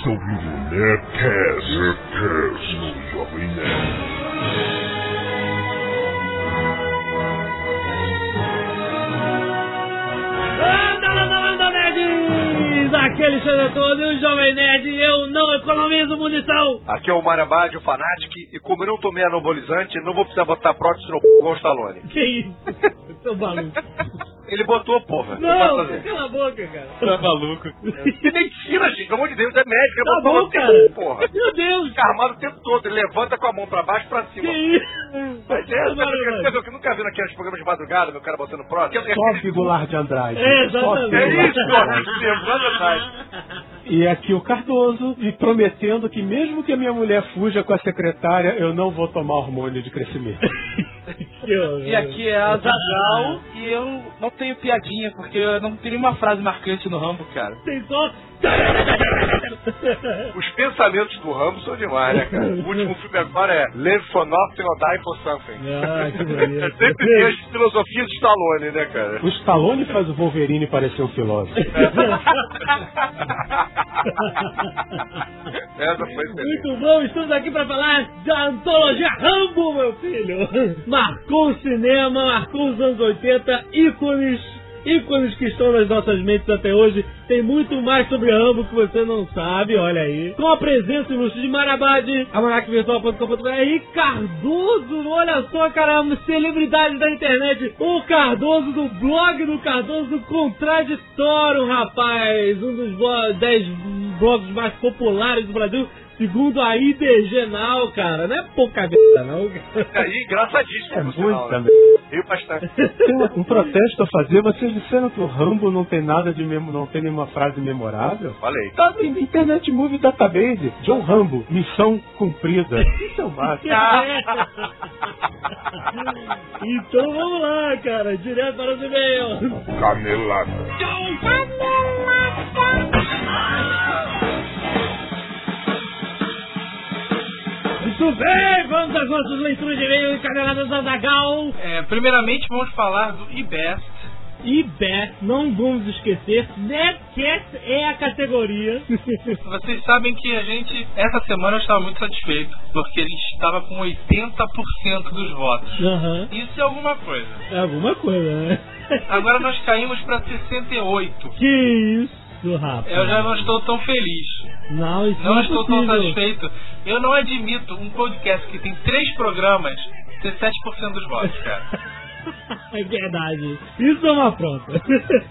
está ouvindo o NerdCast no Jovem Nerd. Aqui é Alexandre Antônio, o Jovem Nerd, e eu não economizo munição. Aqui é o Mário Abbade, o Fanatic, e como eu não tomei anabolizante, não vou precisar botar prótese no c... com o Stallone. Que isso? Eu sou maluco. Ele botou, porra. Não, cala a boca, cara. Tá maluco. É mentira, gente. Pelo amor de Deus, é médico. Ele tá botou bom, cara. Tempo, porra. Meu Deus. Fica armado o tempo todo. Ele levanta com a mão pra baixo e pra cima. Que isso? Mas é, mano. Eu nunca vi naqueles programas de madrugada, meu cara botando prótese. Só figular de Andrade. É, exatamente. É isso, porra. Levanta atrás. E aqui o Cardoso, me prometendo que mesmo que a minha mulher fuja com a secretária, eu não vou tomar hormônio de crescimento. E aqui é a Azaghâl, e eu não tenho piadinha, porque eu não tenho uma frase marcante no Rambo, cara. Tem só... Os pensamentos do Rambo são demais, né, cara? O último filme agora é Live for Nothing or Die for Something. Ah, que bonito. É sempre tem as filosofias de Stallone, né, cara? O Stallone faz o Wolverine parecer um filósofo. Essa foi excelente. Muito bom, estamos aqui para falar da antologia Rambo, meu filho. Marcou o cinema, marcou os anos 80, ícones que estão nas nossas mentes até hoje. Tem muito mais sobre Rambo que você não sabe, olha aí. Com a presença ilustre de Mário Abbade, amanacvirtual.com.br e Cardoso, olha só, cara, celebridade da internet. O Cardoso do blog do Cardoso do Contraditório, rapaz. Um dos 10 blogs mais populares do Brasil. Segundo a IDG Now, cara, não é pouca merda, não. É engraçadíssimo. É muita merda. Viu, bastante. Tem um protesto a fazer. Vocês disseram que o Rambo não tem nada de mesmo, não tem nenhuma frase memorável? Falei. Tá no Internet Movie Database. John Rambo, missão cumprida. Isso é o máximo. Então vamos lá, cara. Direto para os e-mails. Canelada. Muito bem, vamos às nossas leituras de e-mail e caneladas da Azaghâl. Primeiramente, vamos falar do iBest. iBest, não vamos esquecer, NerdCast é a categoria. Vocês sabem que a gente, essa semana, eu estava muito satisfeito, porque a gente estava com 80% dos votos. Uhum. Isso é alguma coisa. É alguma coisa, né? Agora nós caímos para 68%. Que isso? Rápido. Eu já não estou tão feliz. Não, isso não é estou possível. Tão satisfeito. Eu não admito um podcast que tem 3 programas ter 7% dos votos, cara. É verdade. Isso é uma afronta.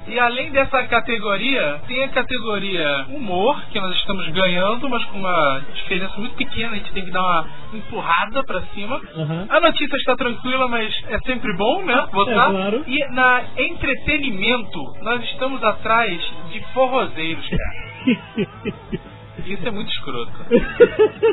E além dessa categoria, tem a categoria humor, que nós estamos ganhando, mas com uma diferença muito pequena. A gente tem que dar uma empurrada pra cima. Uhum. A notícia está tranquila, mas é sempre bom, né? Votar. É, claro. E na entretenimento, nós estamos atrás de forrozeiros, cara. Isso é muito escroto.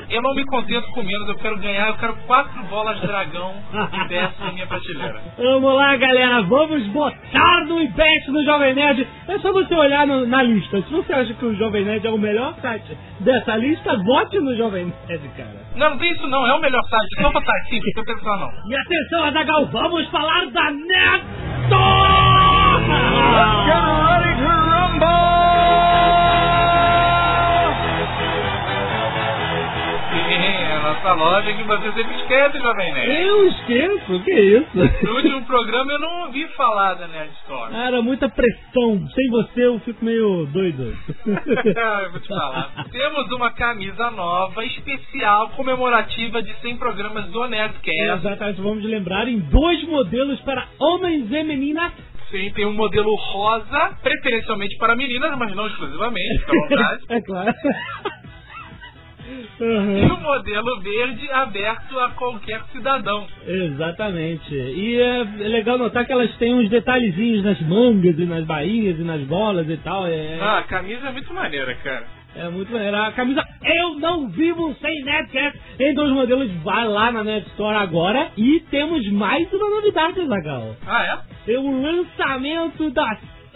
Eu não me contento com menos, eu quero ganhar, eu quero 4 bolas dragão e best na minha prateleira. Vamos lá, galera, vamos botar no iBest do Jovem Nerd. É só você olhar na lista. Se você acha que o Jovem Nerd é o melhor site dessa lista, vote no Jovem Nerd, cara. Não, não tem isso não, é o melhor site. Não botar aqui, não tem pensar não. E atenção, Azaghâl, vamos falar da Nerdstore! Essa loja que você sempre esquece, Jovem Nerd. Eu esqueço? Que isso? No último programa eu não ouvi falar da Nerdstore. Ah, era muita pressão. Sem você eu fico meio doido. Eu vou te falar. Temos uma camisa nova, especial, comemorativa de 100 programas do Nerdcast. É, exatamente, vamos lembrar em 2 modelos para homens e meninas. Sim, tem um modelo rosa, preferencialmente para meninas, mas não exclusivamente, fica à vontade. É claro. Uhum. E o modelo verde aberto a qualquer cidadão. Exatamente. E é legal notar que elas têm uns detalhezinhos nas mangas e nas bainhas e nas bolas e tal. Ah, a camisa é muito maneira, cara. É muito maneiro. A camisa Eu Não Vivo Sem Nerdcast em 2 modelos. Vai lá na Nerdstore agora. E temos mais uma novidade, Azaghâl. Ah, é? Tem o lançamento da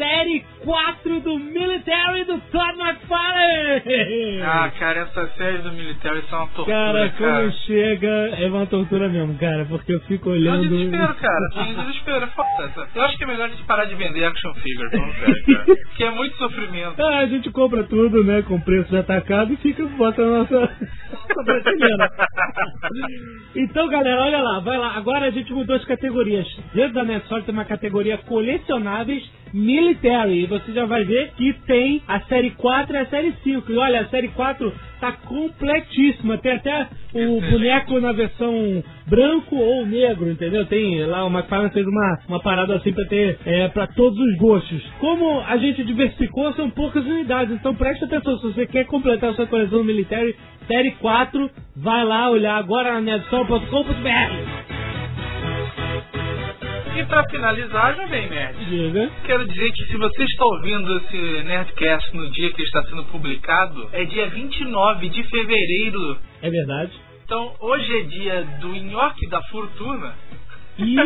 série 4 do Military do Todd McFarlane. Ah, cara, essas séries do Military são uma tortura, cara. Quando chega, é uma tortura mesmo, cara, porque eu fico olhando... É um desespero, cara, tem desespero, é foda. Eu acho que é melhor a gente parar de vender action figure, não sério, cara, porque é muito sofrimento. Ah, a gente compra tudo, né, com preço já atacado e fica, bota na nossa brasileira. Então, galera, olha lá, vai lá, agora a gente mudou as categorias. Dentro da NerdStore tem uma categoria colecionáveis Military, e você já vai ver que tem a série 4 e a série 5. E olha, a série 4 tá completíssima, tem até o boneco na versão branco ou negro, entendeu? Tem lá, o McFarlane fez uma parada assim pra ter, pra todos os gostos. Como a gente diversificou, são poucas unidades, então presta atenção, se você quer completar a sua coleção Military, série 4, vai lá olhar agora na nerdstore.com.br. E pra finalizar, Jovem Nerd, quero dizer que se você está ouvindo esse Nerdcast no dia que está sendo publicado, é dia 29 de fevereiro. É verdade. Então, hoje é dia do nhoque da fortuna. E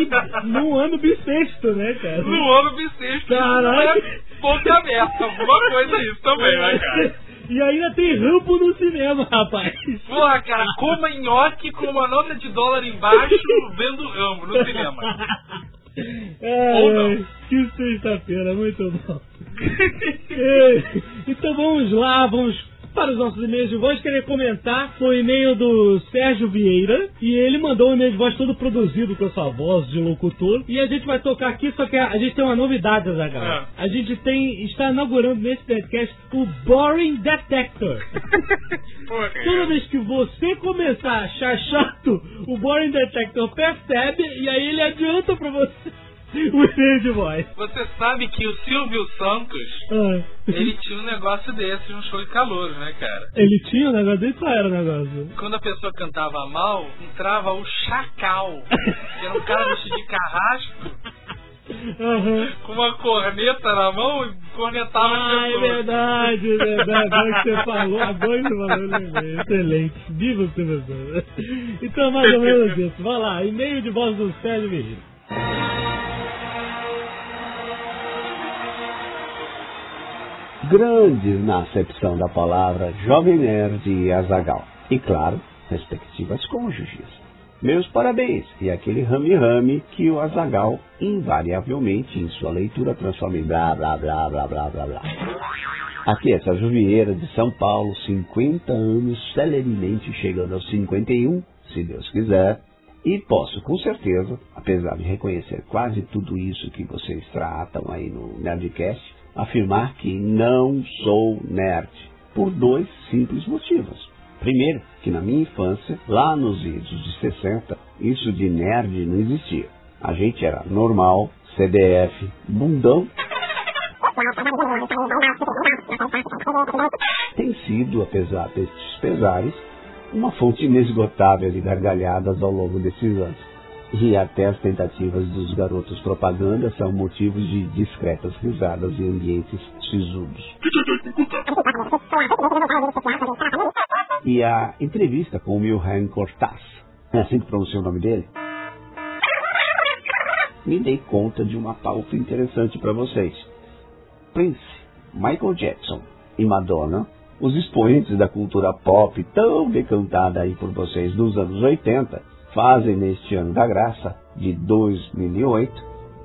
no ano bissexto, né, cara? No ano bissexto. Caraca. Boca aberta, alguma coisa isso também, né, cara? E ainda tem Rambo no cinema, rapaz. Porra, cara, coma nhoque com uma nota de dólar embaixo, vendo Rambo no cinema. Ou não. Que sexta-feira, muito bom. Então vamos lá, vamos para os nossos e-mails de voz. Queria comentar, foi o e-mail do Sérgio Vieira, e ele mandou um e-mail de voz todo produzido com a sua voz de locutor, e a gente vai tocar aqui, só que a gente tem uma novidade, Azaghâl. A gente está inaugurando nesse podcast o Boring Detector. Toda vez que você começar a achar chato, o Boring Detector percebe, e aí ele adianta pra você. Você sabe que o Silvio Santos, ele tinha um negócio desse, um show de calor, né, cara? Ele tinha um negócio desse, qual era o negócio? Quando a pessoa cantava mal, entrava o Chacal, que era um cara vestido de carrasco. Uhum. Com uma corneta na mão e cornetava as pessoas. Ah, é verdade, agora que você falou, agora que você falou, excelente, viva o Silvio Santos. Então, mais ou menos isso, vai lá, e-mail de voz do Sérgio Virgílio. Grandes na acepção da palavra Jovem Nerd e Azaghâl, e claro, respectivas cônjuges. Meus parabéns, e aquele rame-rame que o Azaghâl invariavelmente em sua leitura transforma em blá blá blá blá blá blá blá. Aqui é Sérgio Vieira de São Paulo, 50 anos, celeremente chegando aos 51, se Deus quiser. E posso, com certeza, apesar de reconhecer quase tudo isso que vocês tratam aí no Nerdcast, afirmar que não sou nerd, por dois simples motivos. Primeiro, que na minha infância, lá nos idos de 60, isso de nerd não existia. A gente era normal, CDF, bundão. Tem sido, apesar destes pesares, uma fonte inesgotável de gargalhadas ao longo desses anos. E até as tentativas dos garotos propaganda são motivos de discretas risadas em ambientes sisudos. E a entrevista com o Wilhelm Cortaz, é assim que pronuncia o nome dele? Me dei conta de uma pauta interessante para vocês. Prince, Michael Jackson e Madonna, os expoentes da cultura pop tão decantada aí por vocês dos anos 80, fazem neste ano da graça de 2008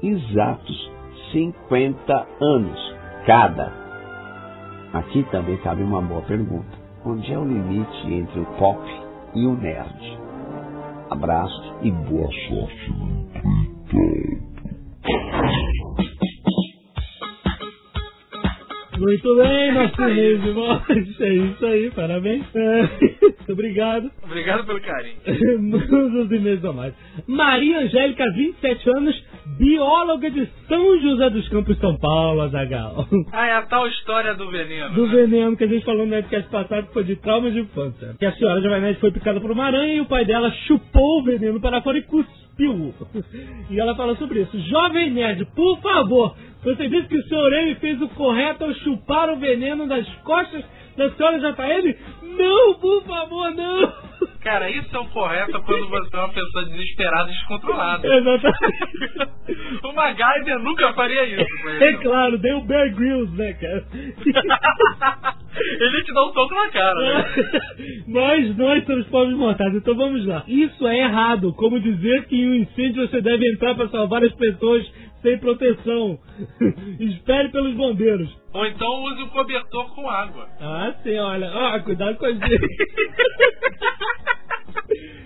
exatos 50 anos cada. Aqui também cabe uma boa pergunta: onde é o limite entre o pop e o nerd? Abraço e boa sorte no Twitter. Muito bem, nosso rei de voz. É isso aí, parabéns. Muito obrigado. Obrigado pelo carinho. Muitos e-mails a mais. Maria Angélica, 27 anos, bióloga de São José dos Campos, São Paulo, Azaghâl. Ah, é a tal história do veneno. Do veneno que a gente falou no podcast passado, que foi de traumas de infância. Que a senhora Jovem Nerd foi picada por uma aranha e o pai dela chupou o veneno para fora e cuspiu. E ela falou sobre isso. Jovem Nerd, por favor, você disse que o senhor M fez o correto ao chupar o veneno das costas da senhora Jataele? Não, por favor, não! Cara, isso é o correto quando você é uma pessoa desesperada e descontrolada. Exatamente. O MacGyver nunca faria isso. É claro, deu o Bear Grylls, né, cara? Ele te dá um toque na cara, né? Nós somos pobres mortais, então vamos lá. Isso é errado, como dizer que em um incêndio você deve entrar para salvar as pessoas sem proteção. Espere pelos bombeiros. Ou então use o cobertor com água. Ah, sim, olha. Ah, cuidado com a gente.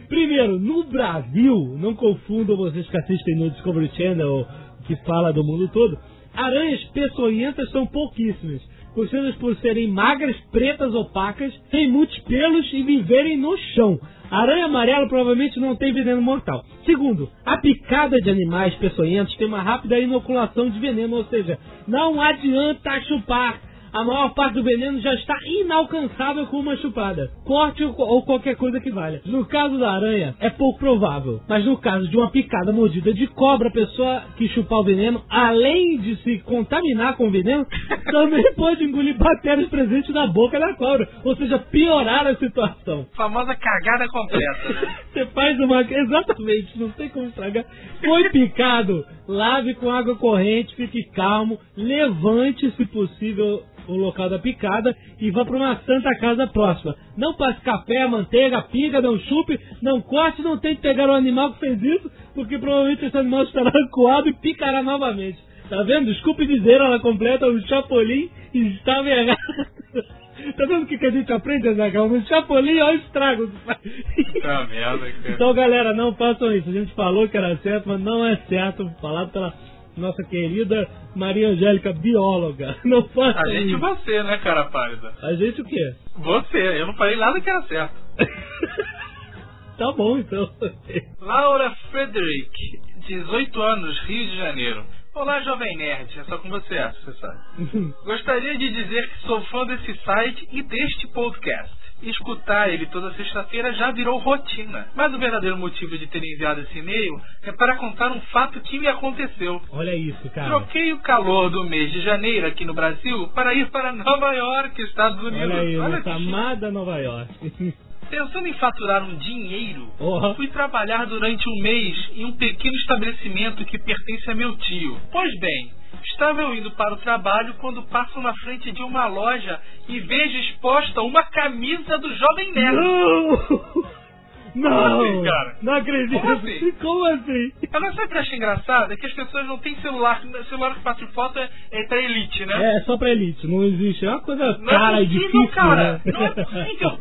Primeiro, no Brasil, não confundam vocês que assistem no Discovery Channel, que fala do mundo todo, aranhas peçonhentas são pouquíssimas, conhecidas por serem magras, pretas, opacas, têm muitos pelos e viverem no chão. A aranha amarela provavelmente não tem veneno mortal. Segundo, a picada de animais peçonhentos tem uma rápida inoculação de veneno, ou seja, não adianta chupar. A maior parte do veneno já está inalcançável com uma chupada. Corte ou qualquer coisa que valha. No caso da aranha, é pouco provável. Mas no caso de uma picada mordida de cobra, a pessoa que chupar o veneno, além de se contaminar com o veneno, também pode engolir bactérias presentes na boca da cobra. Ou seja, piorar a situação. Famosa cagada completa. Você faz uma... Exatamente, não tem como estragar. Foi picado, lave com água corrente, fique calmo, levante, se possível, o local da picada e vá para uma santa casa próxima. Não passe café, manteiga, pinga, não chupe, não corte, não tente pegar o animal que fez isso, porque provavelmente esse animal estará coado e picará novamente. Tá vendo? Desculpe dizer, ela completa, o Chapolin estava errado. Tá vendo o que a gente aprende, Azaghâl? No Chapolin, olha o estrago. Tá merda, cara. Então, galera, não façam isso. A gente falou que era certo, mas não é certo. Falado pela nossa querida Maria Angélica, bióloga. Não faça isso. A gente e você, né, cara pálida? A gente o quê? Você. Eu não falei nada que era certo. Tá bom, então. Laura Frederick, 18 anos, Rio de Janeiro. Olá, Jovem Nerd. É só com você, você sabe. Gostaria de dizer que sou fã desse site e deste podcast. Escutar ele toda sexta-feira já virou rotina. Mas o verdadeiro motivo de ter enviado esse e-mail é para contar um fato que me aconteceu. Olha isso, cara. Troquei o calor do mês de janeiro aqui no Brasil para ir para Nova York, Estados Unidos. Olha aí, olha chamada Nova York. Pensando em faturar um dinheiro, fui trabalhar durante um mês em um pequeno estabelecimento que pertence a meu tio. Pois bem, estava eu indo para o trabalho quando passo na frente de uma loja e vejo exposta uma camisa do Jovem Nerd. Não! Como assim, cara? Não acredito! Como assim? A nossa que eu acho engraçado é que as pessoas não têm celular. O celular que passa foto é pra elite, né? É, só pra elite. Não existe. É uma coisa cara e difícil. Não é possível, cara. Né? Não é possível.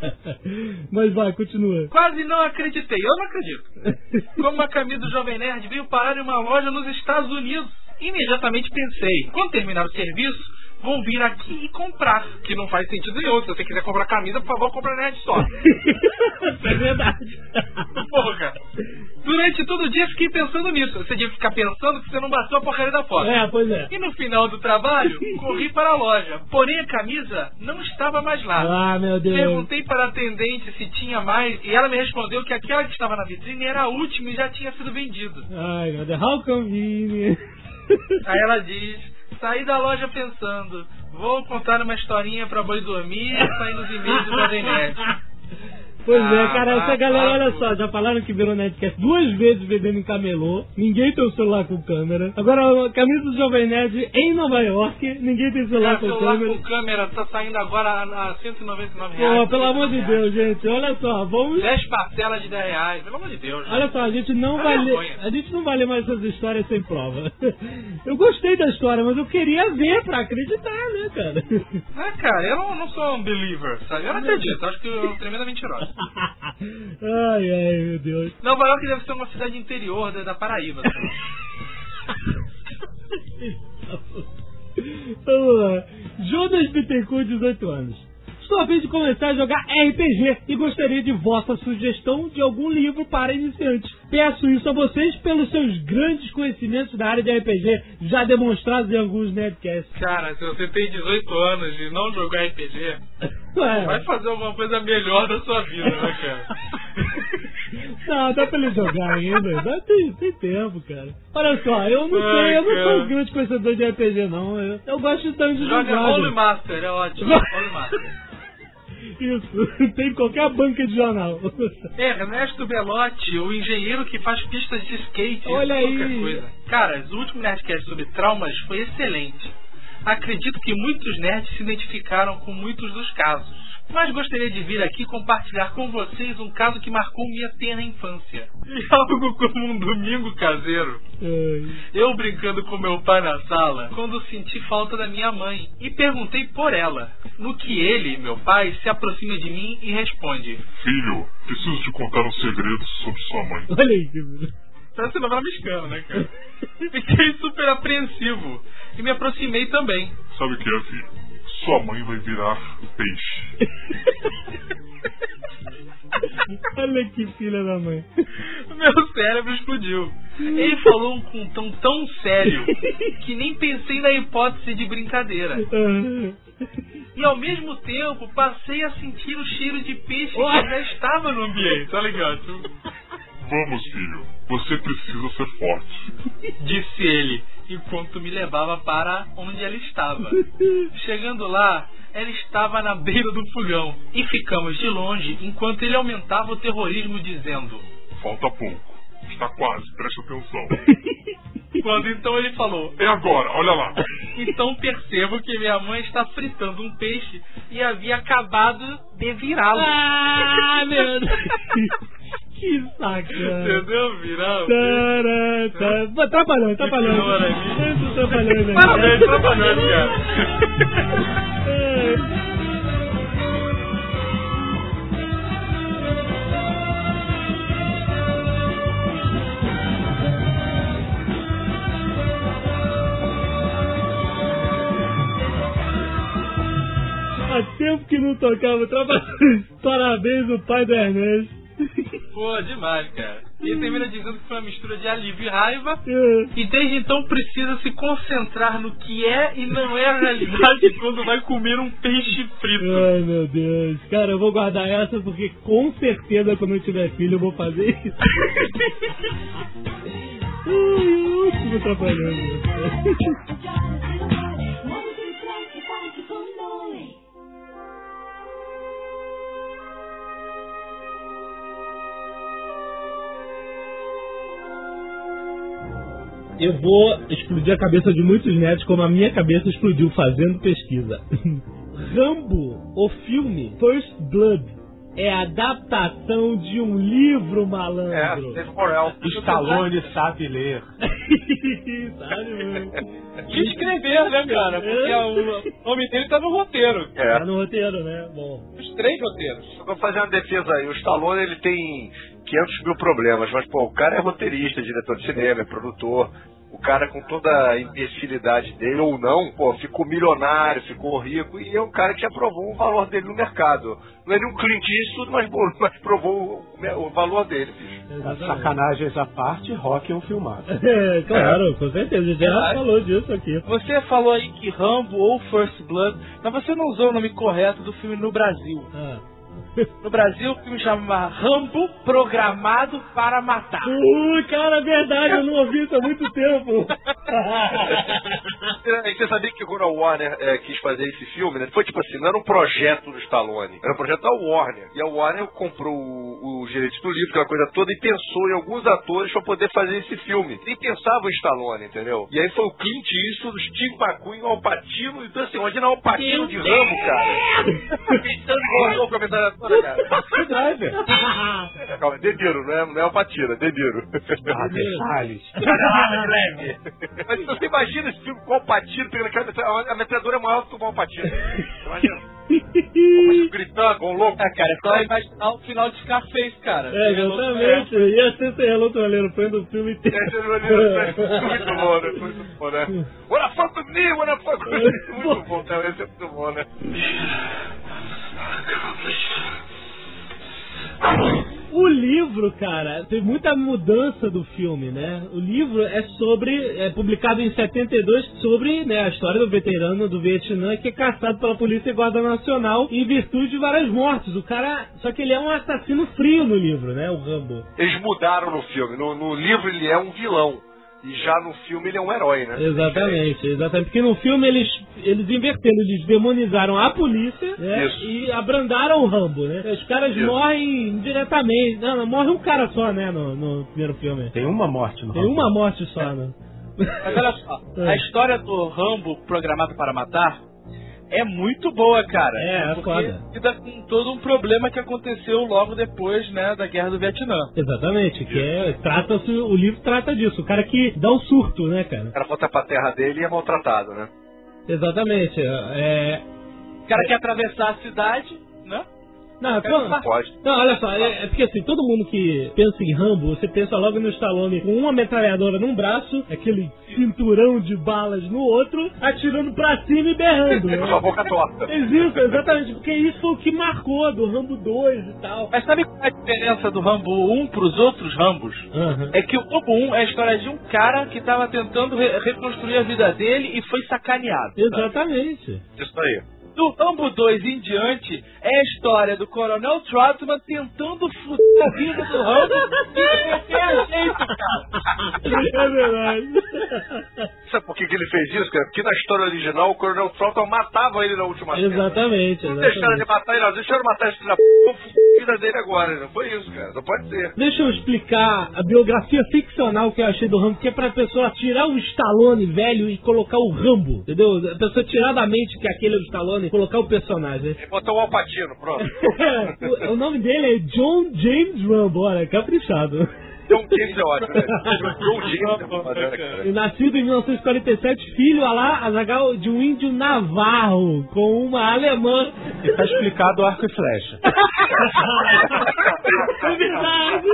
Mas vai, continua. Quase não acreditei. Eu não acredito. Como a camisa do Jovem Nerd veio parar em uma loja nos Estados Unidos, imediatamente pensei, quando terminar o serviço, vão vir aqui e comprar, que não faz sentido nenhum. Se você quiser comprar camisa, por favor, compra Nerdstore. É verdade. Porra. Durante todo o dia fiquei pensando nisso. Você devia ficar pensando que você não bateu a porcaria da foto. É, pois é. E no final do trabalho, corri para a loja. Porém, a camisa não estava mais lá. Ah, meu Deus. Perguntei para a atendente se tinha mais, e ela me respondeu que aquela que estava na vitrine era a última e já tinha sido vendida. Ai, meu Deus. How convenient. Aí ela diz... Saí da loja pensando, vou contar uma historinha pra boi dormir e sair nos e-mails do Jovem Nerd. Pois é, cara, essa galera, olha só, já falaram que virou Nerdcast duas vezes vendendo em camelô, ninguém tem o celular com câmera. Agora, a camisa do Jovem Nerd em Nova York, ninguém tem celular com câmera. O celular com câmera tá saindo agora a R$199. Pô, pelo amor de Deus, gente, olha só, vamos... 10 parcelas de R$10, pelo amor de Deus. Olha só, a gente não vai ler mais essas histórias sem prova. Eu gostei da história, mas eu queria ver pra acreditar, né, cara? Ah, cara, eu não sou um believer, sabe? Eu não acredito, acho que eu tremendo mentiroso. Ai, ai, meu Deus. Nova York deve ser uma cidade interior da Paraíba. Vamos lá. Jonas Bittencourt, 18 anos. Estou a fim de começar a jogar RPG e gostaria de vossa sugestão de algum livro para iniciantes. Peço isso a vocês pelos seus grandes conhecimentos da área de RPG, já demonstrados em alguns Nerdcasts. Cara, se você tem 18 anos e não jogou RPG, vai fazer alguma coisa melhor da sua vida, né, cara? Não, dá pra ele jogar ainda. Tem tempo, cara. Olha só, eu não sou um grande conhecedor de RPG, não. Eu gosto tanto de jogar. Joga Holy Master, é ótimo. Holy Master. Isso, tem em qualquer banca de jornal. Ernesto Belotti, o engenheiro que faz pistas de skate. Olha aí. Coisa. Cara, o último Nerdcast sobre traumas foi excelente. Acredito que muitos nerds se identificaram com muitos dos casos. Mas gostaria de vir aqui compartilhar com vocês um caso que marcou minha terra infância. E algo como um domingo caseiro. Eu brincando com meu pai na sala, quando senti falta da minha mãe. E perguntei por ela. No que ele, meu pai, se aproxima de mim e responde: Filho, preciso te contar um segredo sobre sua mãe. Olha aí, filho. Parece novela mexicana, né, cara? Fiquei super apreensivo. E me aproximei também. Sabe o que é, filho? Sua mãe vai virar peixe. Olha que filha da mãe. Meu cérebro explodiu. Ele falou com um tom tão sério que nem pensei na hipótese de brincadeira. E ao mesmo tempo passei a sentir o cheiro de peixe que já estava no ambiente. Tá ligado? Vamos, filho, você precisa ser forte, disse ele, enquanto me levava para onde ela estava. Chegando lá, ela estava na beira do fogão, e ficamos de longe enquanto ele aumentava o terrorismo, dizendo: Falta pouco, está quase, preste atenção. Quando então ele falou: É agora, olha lá. Então percebo que minha mãe está fritando um peixe e havia acabado de virá-lo. Ah, meu Deus. Que sacana. Entendeu? Virar. Trabalhando. Parabéns, trabalhando, cara. Há tempo que não tocava, trabalhando. Parabéns, o pai do Ernesto. Pô, demais, cara. E termina dizendo que foi uma mistura de alívio e raiva. E desde então precisa se concentrar no que é e não é a realidade quando vai comer um peixe frito. Ai, meu Deus. Cara, eu vou guardar essa porque com certeza quando eu tiver filho eu vou fazer isso. Ai, eu estou atrapalhando. Eu vou explodir a cabeça de muitos nerds como a minha cabeça explodiu fazendo pesquisa. Rambo, o filme First Blood, é a adaptação de um livro, malandro. Stallone sabe ler. Sabe mesmo. E escrever, né, cara? Porque o nome dele tá no roteiro. É. Tá no roteiro, né? Bom. Os três roteiros. Eu vou fazer uma defesa aí. O Stallone, ele tem 500 mil problemas, mas, pô, o cara é roteirista, é diretor de cinema, é produtor. O cara, com toda a imbecilidade dele, ou não, pô, ficou milionário, ficou rico, e é um cara que aprovou o valor dele no mercado. Não é nem um Clint Eastwood, mas provou o valor dele, bicho. As sacanagens à parte, Rock é um filmado. É, claro, com certeza. O Gerardo falou disso aqui. Você falou aí que Rambo ou First Blood, mas você não usou o nome correto do filme no Brasil. No Brasil, o filme chama Rambo Programado para Matar. Cara, é verdade, eu não ouvi isso há muito tempo. Você sabia que quando a Warner quis fazer esse filme, né? Foi tipo assim, não era um projeto do Stallone, era um projeto da Warner. E a Warner comprou os direitos do livro, aquela coisa toda, e pensou em alguns atores para poder fazer esse filme. Nem pensava em Stallone, entendeu? E aí foi o Clint Eastwood, o Steve McQueen, o Al Pacino. Então assim, imagina Al Pacino de Rambo, cara. Pensando com a mentalidade. Verdade. Calma, dediro, não é uma patira, dediro. Ah, detalhes. Leve. Mas você imagina esse filme com o patiro, a metralhadora é maior do que o mal patiro. Imagina. Gritando, com louco. É, cara, só imaginar o final de Scarface, cara. É, exatamente. E a César Toleiro foi do filme inteiro. Muito bom, né? Muito bom, né? Olha a foto do Nil, olha a foto do Nil. Muito bom, né? Esse é muito bom, né? O livro, cara, teve muita mudança do filme, né? O livro é publicado em 72, sobre, né, a história do veterano do Vietnã que é caçado pela polícia e guarda nacional em virtude de várias mortes. O cara, só que ele é um assassino frio no livro, né, o Rambo. Eles mudaram no filme, no livro ele é um vilão. E já no filme ele é um herói, né? Exatamente, exatamente. Porque no filme eles inverteram, eles demonizaram a polícia, né? E abrandaram o Rambo, né? Os caras morrem diretamente. Não, morre um cara só, né? No primeiro filme. Tem uma morte no Rambo. Tem uma morte só, né? Mas olha só, a história do Rambo programado para matar é muito boa, cara. É foda. Porque lida com todo um problema que aconteceu logo depois, né, da Guerra do Vietnã. Exatamente, que é, o livro trata disso, o cara que dá o surto, né, cara? O cara volta pra terra dele e é maltratado, né? Exatamente. O cara quer atravessar a cidade, né? Não, olha só, é porque assim, todo mundo que pensa em Rambo, você pensa logo no Stallone com uma metralhadora num braço, aquele cinturão de balas no outro, atirando pra cima e berrando. Com a boca torta. Isso, exatamente, porque isso foi o que marcou do Rambo 2 e tal. Mas sabe qual é a diferença do Rambo 1 pros outros Rambos? Uhum. É que o Rambo 1 é a história de um cara que tava tentando reconstruir a vida dele e foi sacaneado. Exatamente. Sabe? Isso aí. Do Rambo 2 em diante, é a história do Coronel Troutman tentando fuder a vida do Rambo e perder jeito, cara. É verdade. Sabe por que ele fez isso, cara? Porque na história original, o Coronel Troutman matava ele na última cena. Exatamente. Não deixaram ele matar ele, não. Deixaram matar esse na p*** vida dele agora. Não foi isso, cara. Não pode ser. Deixa eu explicar a biografia ficcional que eu achei do Rambo, que é pra pessoa tirar o Stallone velho e colocar o Rambo, entendeu? A pessoa tirar da mente que aquele é o Stallone, colocar o personagem. Ele botou o Al Pacino, pronto. O nome dele é John James Rambo, olha, caprichado. John James é ótimo, né? John James é bom, cara. Nascido em 1947, filho a lá, Azaghâl, de um índio navarro com uma alemã. E tá explicado o arco e flecha. É verdade.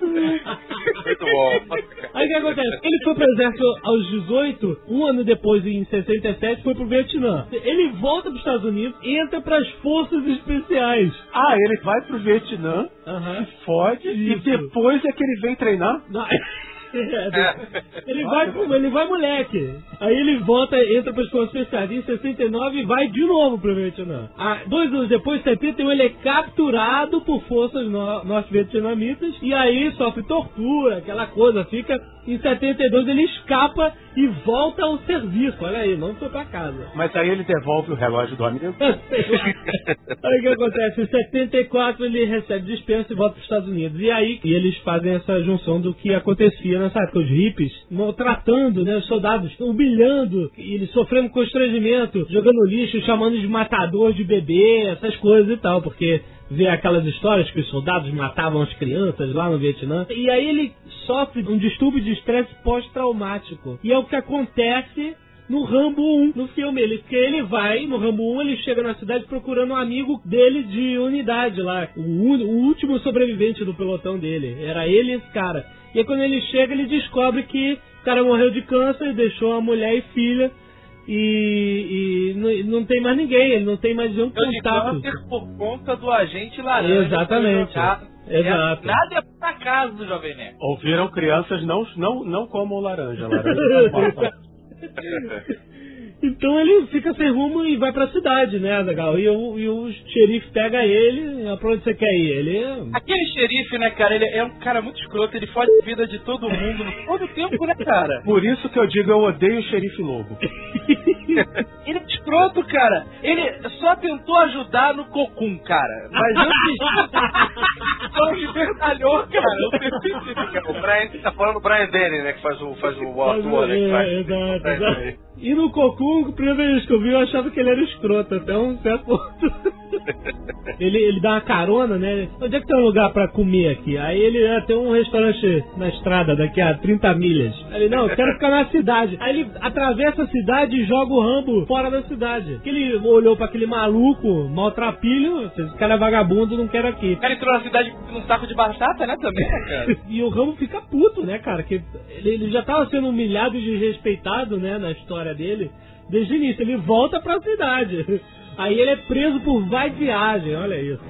Muito bom. Aí o que acontece? Ele foi pro exército aos 18, um ano depois, em 67, foi pro Vietnã. Ele volta pros Estados Unidos e entra pras forças especiais. Ah, ele vai pro Vietnã, fode, e depois é que ele vem treinar? Não. Ele vai moleque. Aí ele volta, entra para as escolas especiais em 69 e vai de novo pro Vietnã. 2 anos depois, em 71, ele é capturado por forças norte-vietnamitas e aí sofre tortura, aquela coisa, fica. Em 72 ele escapa e volta ao serviço. Olha aí, não foi pra casa. Mas aí ele devolve o relógio do amigo. Aí o que acontece? Em 74 ele recebe dispensa e volta para os Estados Unidos. E aí eles fazem essa junção do que acontecia nessa época, os hippies maltratando, né, os soldados, humilhando, e eles sofrendo constrangimento, jogando lixo, chamando de matador de bebê, essas coisas e tal, porque ver aquelas histórias que os soldados matavam as crianças lá no Vietnã. E aí ele sofre um distúrbio de estresse pós-traumático. E é o que acontece no Rambo 1, no filme. No Rambo 1, ele chega na cidade procurando um amigo dele de unidade lá. O último sobrevivente do pelotão dele. Era ele e esse cara. E aí quando ele chega, ele descobre que o cara morreu de câncer, deixou a mulher e filha. E não tem mais ninguém, ele não tem mais nenhum contato. Por conta do agente laranja. Exatamente. Exato. Nada é pra casa do Jovem Nerd. Ouviram crianças, não comam laranja. Então ele fica sem rumo e vai pra cidade, né, Azaghâl? E o xerife pega ele, pra onde você quer ir? Aquele xerife, né, cara, ele é um cara muito escroto, ele fode a vida de todo mundo, todo tempo, né, cara? Por isso que eu digo, eu odeio o xerife lobo. Ele é escroto, cara. Ele só tentou ajudar no cocum, cara. Mas antes só se verdalhou, cara. O Brian, tá falando do Brian Denny, né, que faz o ator, né? Exato. E no Cocum, a primeira vez que eu vi, eu achava que ele era escroto, até um certo ponto. Ele dá uma carona, né? Onde é que tem um lugar pra comer aqui? Aí ele tem um restaurante na estrada, daqui a 30 milhas. Aí ele, não, eu quero ficar na cidade. Aí ele atravessa a cidade e joga o Rambo fora da cidade. Ele olhou pra aquele maluco, maltrapilho, esse cara é vagabundo, não quero aqui. O cara entrou na cidade com um saco de batata, né, também, cara? E o Rambo fica puto, né, cara? Que ele já tava sendo humilhado e desrespeitado, né, na história dele, desde o início. Ele volta pra cidade. Aí ele é preso por vai viagem, olha isso.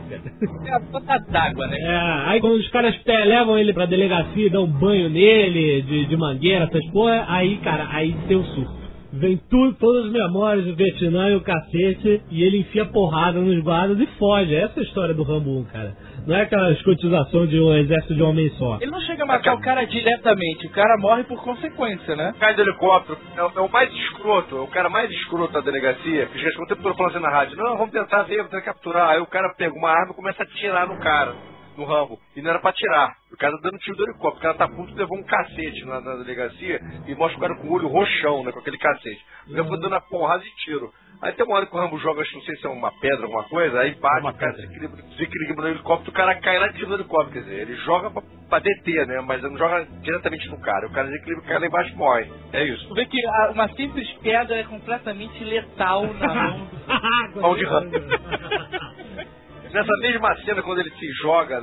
É a puta d'água, né? É, aí quando os caras levam ele pra delegacia, dão um banho nele, de mangueira, essas porra, aí, cara, aí tem o surto. vem tudo, todas as memórias do Vietnã e o cacete, e ele enfia porrada nos guardas e foge. Essa é a história do Rambo 1, cara. Não é aquela escotização de um exército de um homem só. Ele não chega a matar o cara diretamente, o cara morre por consequência, né? Cai do helicóptero, é o mais escroto, é o cara mais escroto da delegacia, que já ficou o tempo todo falando assim na rádio, não, vamos tentar ver, vamos tentar capturar. Aí o cara pega uma arma e começa a atirar no cara, no Rambo, e não era pra atirar. O cara tá dando tiro do helicóptero, o cara tá puto, levou um cacete na delegacia e mostra o cara com o olho roxão, né, com aquele cacete. O cara foi dando a porrada de tiro. Aí tem uma hora que o Rambo joga, acho que não sei se é uma pedra, alguma coisa, aí bate, o cara desequilibra no helicóptero, o cara cai lá de cima do helicóptero, quer dizer, ele joga pra deter, né, mas não joga diretamente no cara, o cara desequilibra, o cara lá embaixo morre. É isso. Tu vê que uma simples pedra é completamente letal na mão do Rambo. Nessa mesma cena, quando ele se joga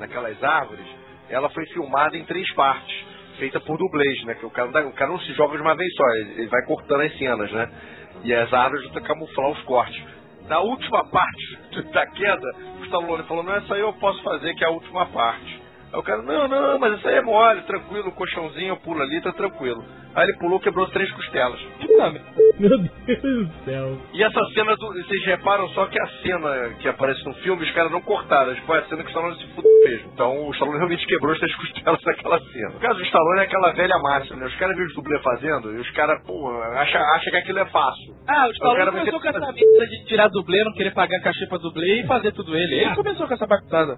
naquelas árvores, ela foi filmada em 3 partes, feita por dublês, né? Que o cara não se joga de uma vez só, ele vai cortando as cenas, né? E as árvores tentam camuflar os cortes. Na última parte da queda, o Stallone falou, não, essa aí eu posso fazer, que é a última parte. Aí o cara, não, mas essa aí é mole, tranquilo, o colchãozinho, eu pulo ali, tá tranquilo. Aí ele pulou, quebrou 3 costelas. Meu Deus do céu. E essa cena, vocês reparam só que a cena que aparece no filme, os caras não cortaram. Tipo, é a cena que o Stallone se fudeu mesmo. Então o Stallone realmente quebrou as 3 costelas naquela cena. No caso do Stallone é aquela velha máxima, né? Os caras viram o dublê fazendo e os caras, pô, acham que aquilo é fácil. Ah, o Stallone começou com essa merda de tirar dublê, não querer pagar cachê pra dublê e fazer tudo ele. Ele começou com essa bagunçada.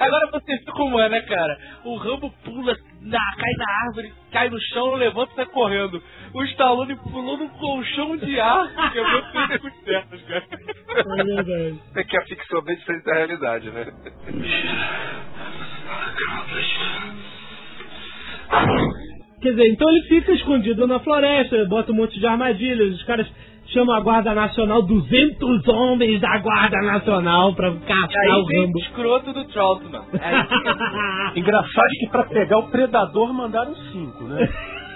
Agora você viu como é, né, cara? O Rambo pula, cai na árvore, cai no chão, levanta e sai correndo. O Stallone pulou num colchão de ar, quebrou 3 costelas, cara. É verdade. É que a ficção é bem diferente da realidade, né? Quer dizer, então ele fica escondido na floresta, bota um monte de armadilhas, os caras chamam a Guarda Nacional, 200 homens da Guarda Nacional pra caçar o Rambo. É escroto do Charlton, mano. É engraçado que pra pegar o predador mandaram 5, né?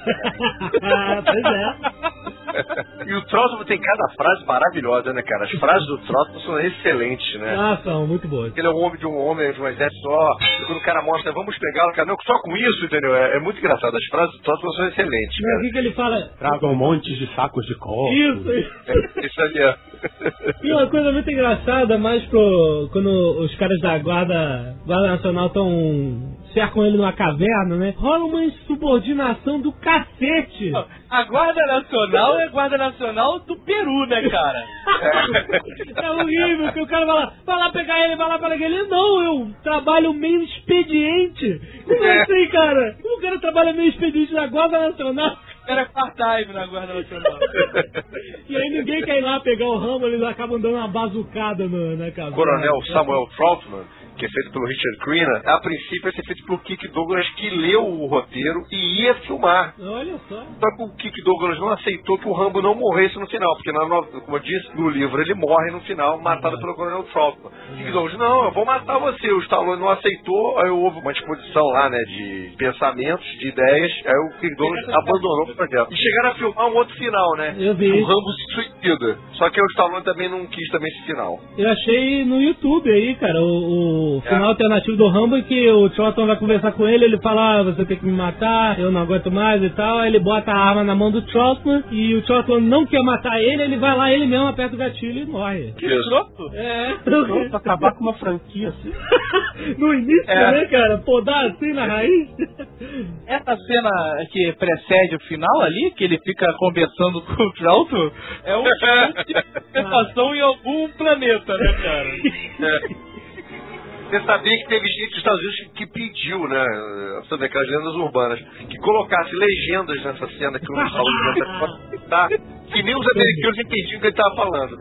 Pois é. E o Trotman tem cada frase maravilhosa, né, cara? As frases do Trotman são excelentes, né? Ah, são muito boas. Ele é um homem de um homem, de um exército só. E quando o cara mostra, vamos pegá-lo, cara, não, só com isso, entendeu? É muito engraçado. As frases do Trotman são excelentes. Mas o que ele fala? Tragam montes de sacos de copo. Isso. Isso ali é. E uma coisa muito engraçada, mais pro quando os caras da Guarda Nacional estão cercam ele numa caverna, né? Rola uma insubordinação do cacete. A Guarda Nacional é a Guarda Nacional do Peru, né, cara? É horrível, que o cara vai lá pegar ele, vai lá pegar ele. Não, eu trabalho meio expediente. Como é assim, cara? O cara trabalha meio expediente na Guarda Nacional. Era part-time na Guarda Nacional. E aí ninguém quer ir lá pegar o Rambo, eles acabam dando uma bazucada na casa. Coronel Samuel Troutman, que é feito pelo Richard Crenna, a princípio ia ser feito pelo Kirk Douglas, que leu o roteiro e ia filmar. Olha só. Só que o Kirk Douglas não aceitou que o Rambo não morresse no final, porque, como eu disse, no livro ele morre no final, matado pelo Coronel Troutman. Kirk Douglas, não, eu vou matar você. O Stallone não aceitou, aí houve uma exposição lá, né, de pensamentos, de ideias, aí o Kirk Douglas abandonou. E chegaram a filmar um outro final, né? Eu vi. O Rambo se suicida. Só que o Stallone também não quis esse final. Eu achei no YouTube aí, cara, o final alternativo do Rambo, que o Charlton vai conversar com ele, ele fala, você tem que me matar, eu não aguento mais e tal. Aí ele bota a arma na mão do Charlton e o Charlton não quer matar ele, ele vai lá, ele mesmo aperta o gatilho e morre. Que louco? É. Pra acabar com uma franquia assim. No início, né, cara? Podar assim na raiz. Essa cena que precede o final ali, que ele fica conversando com o Charlton, é um tipo de sensação em algum planeta, né, cara? Você sabia que teve gente dos Estados Unidos que pediu, né, sobre aquelas lendas urbanas, que colocasse legendas nessa cena que o Charlton tá, que nem os americanos entendiam o que ele tava falando.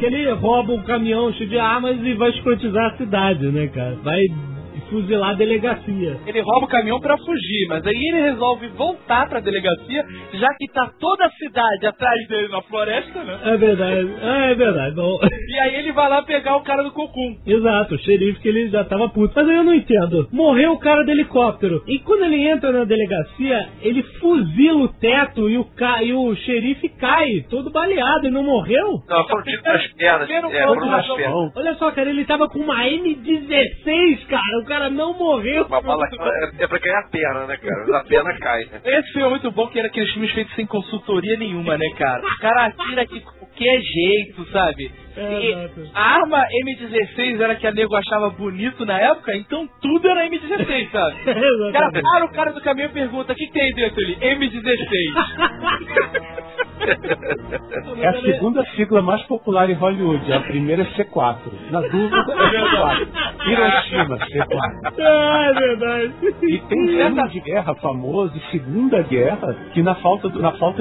Que ele rouba um caminhão cheio de armas e vai escrotizar a cidade, né, cara? Vai fuzilar a delegacia. Ele rouba o caminhão pra fugir, mas aí ele resolve voltar pra delegacia, já que tá toda a cidade atrás dele na floresta, né? É verdade, é verdade. Bom. E aí ele vai lá pegar o cara do cocum. Exato, o xerife, que ele já tava puto. Mas aí eu não entendo. Morreu o cara do helicóptero. E quando ele entra na delegacia, ele fuzila o teto e o xerife cai, todo baleado, e não morreu? Não, foi tiro nas pernas. Olha só, cara, ele tava com uma M16, cara. o cara não morreu. Uma bala é pra cair a perna, né, cara? A perna cai, né? Esse filme é muito bom, que era aqueles filmes feitos sem consultoria nenhuma, né, cara? O cara atira de qualquer jeito, sabe? É, a arma M16 era que a nego achava bonito na época, então tudo era M16, sabe? O cara para o cara do caminho e pergunta: o que tem dentro ali? M16. É a segunda sigla mais popular em Hollywood. A primeira é C4. Na dúvida é C4. Hiroshima, C4. É verdade. E tem cena de guerra famosa, Segunda Guerra, que na falta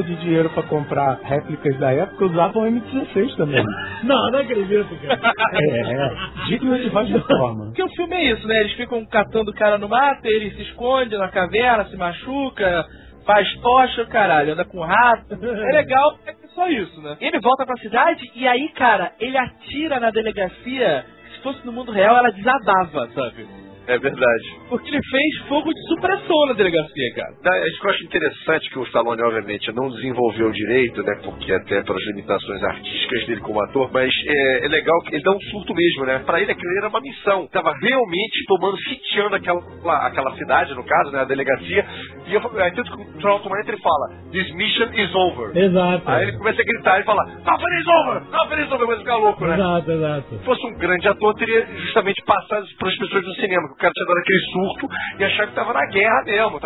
de dinheiro pra comprar réplicas da época usavam M16 também. Não. Não acredito, cara. É. Digno de várias formas. Porque o filme é isso, né? Eles ficam catando o cara no mato, ele se esconde na caverna, se machuca, faz tocha, caralho, anda com rato. É legal, é só isso, né? Ele volta pra cidade e aí, cara, ele atira na delegacia. Se fosse no mundo real, ela desabava, sabe? É verdade. Porque ele fez fogo de supressão na delegacia, cara. Eu acho interessante que o Stallone, obviamente, não desenvolveu direito, né? Porque até pelas limitações artísticas dele como ator, mas é legal que ele dá um surto mesmo, né? Pra ele, aquilo era uma missão. Tava realmente sitiando aquela cidade, no caso, né? A delegacia. E eu falei, aí tanto que o Charlton entra e fala: "This mission is over." Exato. Aí ele começa a gritar e fala: "Nothing is over! Nothing is over!" Mas fica louco, né? Exato, exato. Se fosse um grande ator, teria justamente passado isso pras pessoas do cinema. O cara tinha dado aquele surto e achava que tava na guerra mesmo.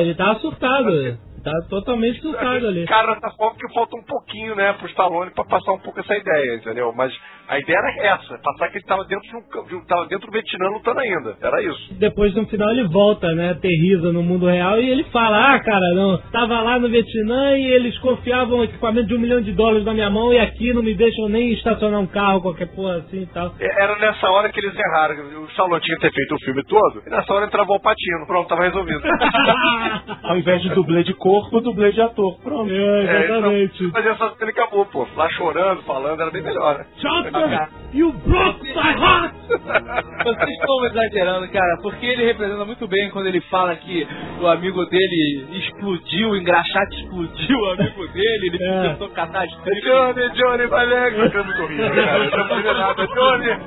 Ele tava surtado. Tá totalmente surtado ali. Cara, tá foda que falta um pouquinho, né, pro Stallone pra passar um pouco essa ideia, entendeu? Mas a ideia era essa, passar que ele tava dentro do Vietnã lutando ainda. Era isso. Depois, no final, ele volta, né, aterriza no mundo real e ele fala: "Ah, cara, não, tava lá no Vietnã e eles confiavam o equipamento de $1 milhão na minha mão e aqui não me deixam nem estacionar um carro, qualquer porra assim e tal." Era nessa hora que eles erraram. O Stallone tinha que ter feito o filme todo e nessa hora entrava o Al Pacino. Pronto, tava resolvido. Ao invés de dublê de corpo, dublê de ator. Pronto. Exatamente. Então, mas essa ele acabou, pô. Lá chorando, falando, era bem melhor, né? Charlton, you broke my heart! Vocês estão exagerando, cara, porque ele representa muito bem quando ele fala que o amigo dele explodiu, o engraxate explodiu o amigo dele, ele tentou catar as três. Johnny, vai legal. Eu não tô rindo, cara. Eu não tô rindo nada. Johnny, o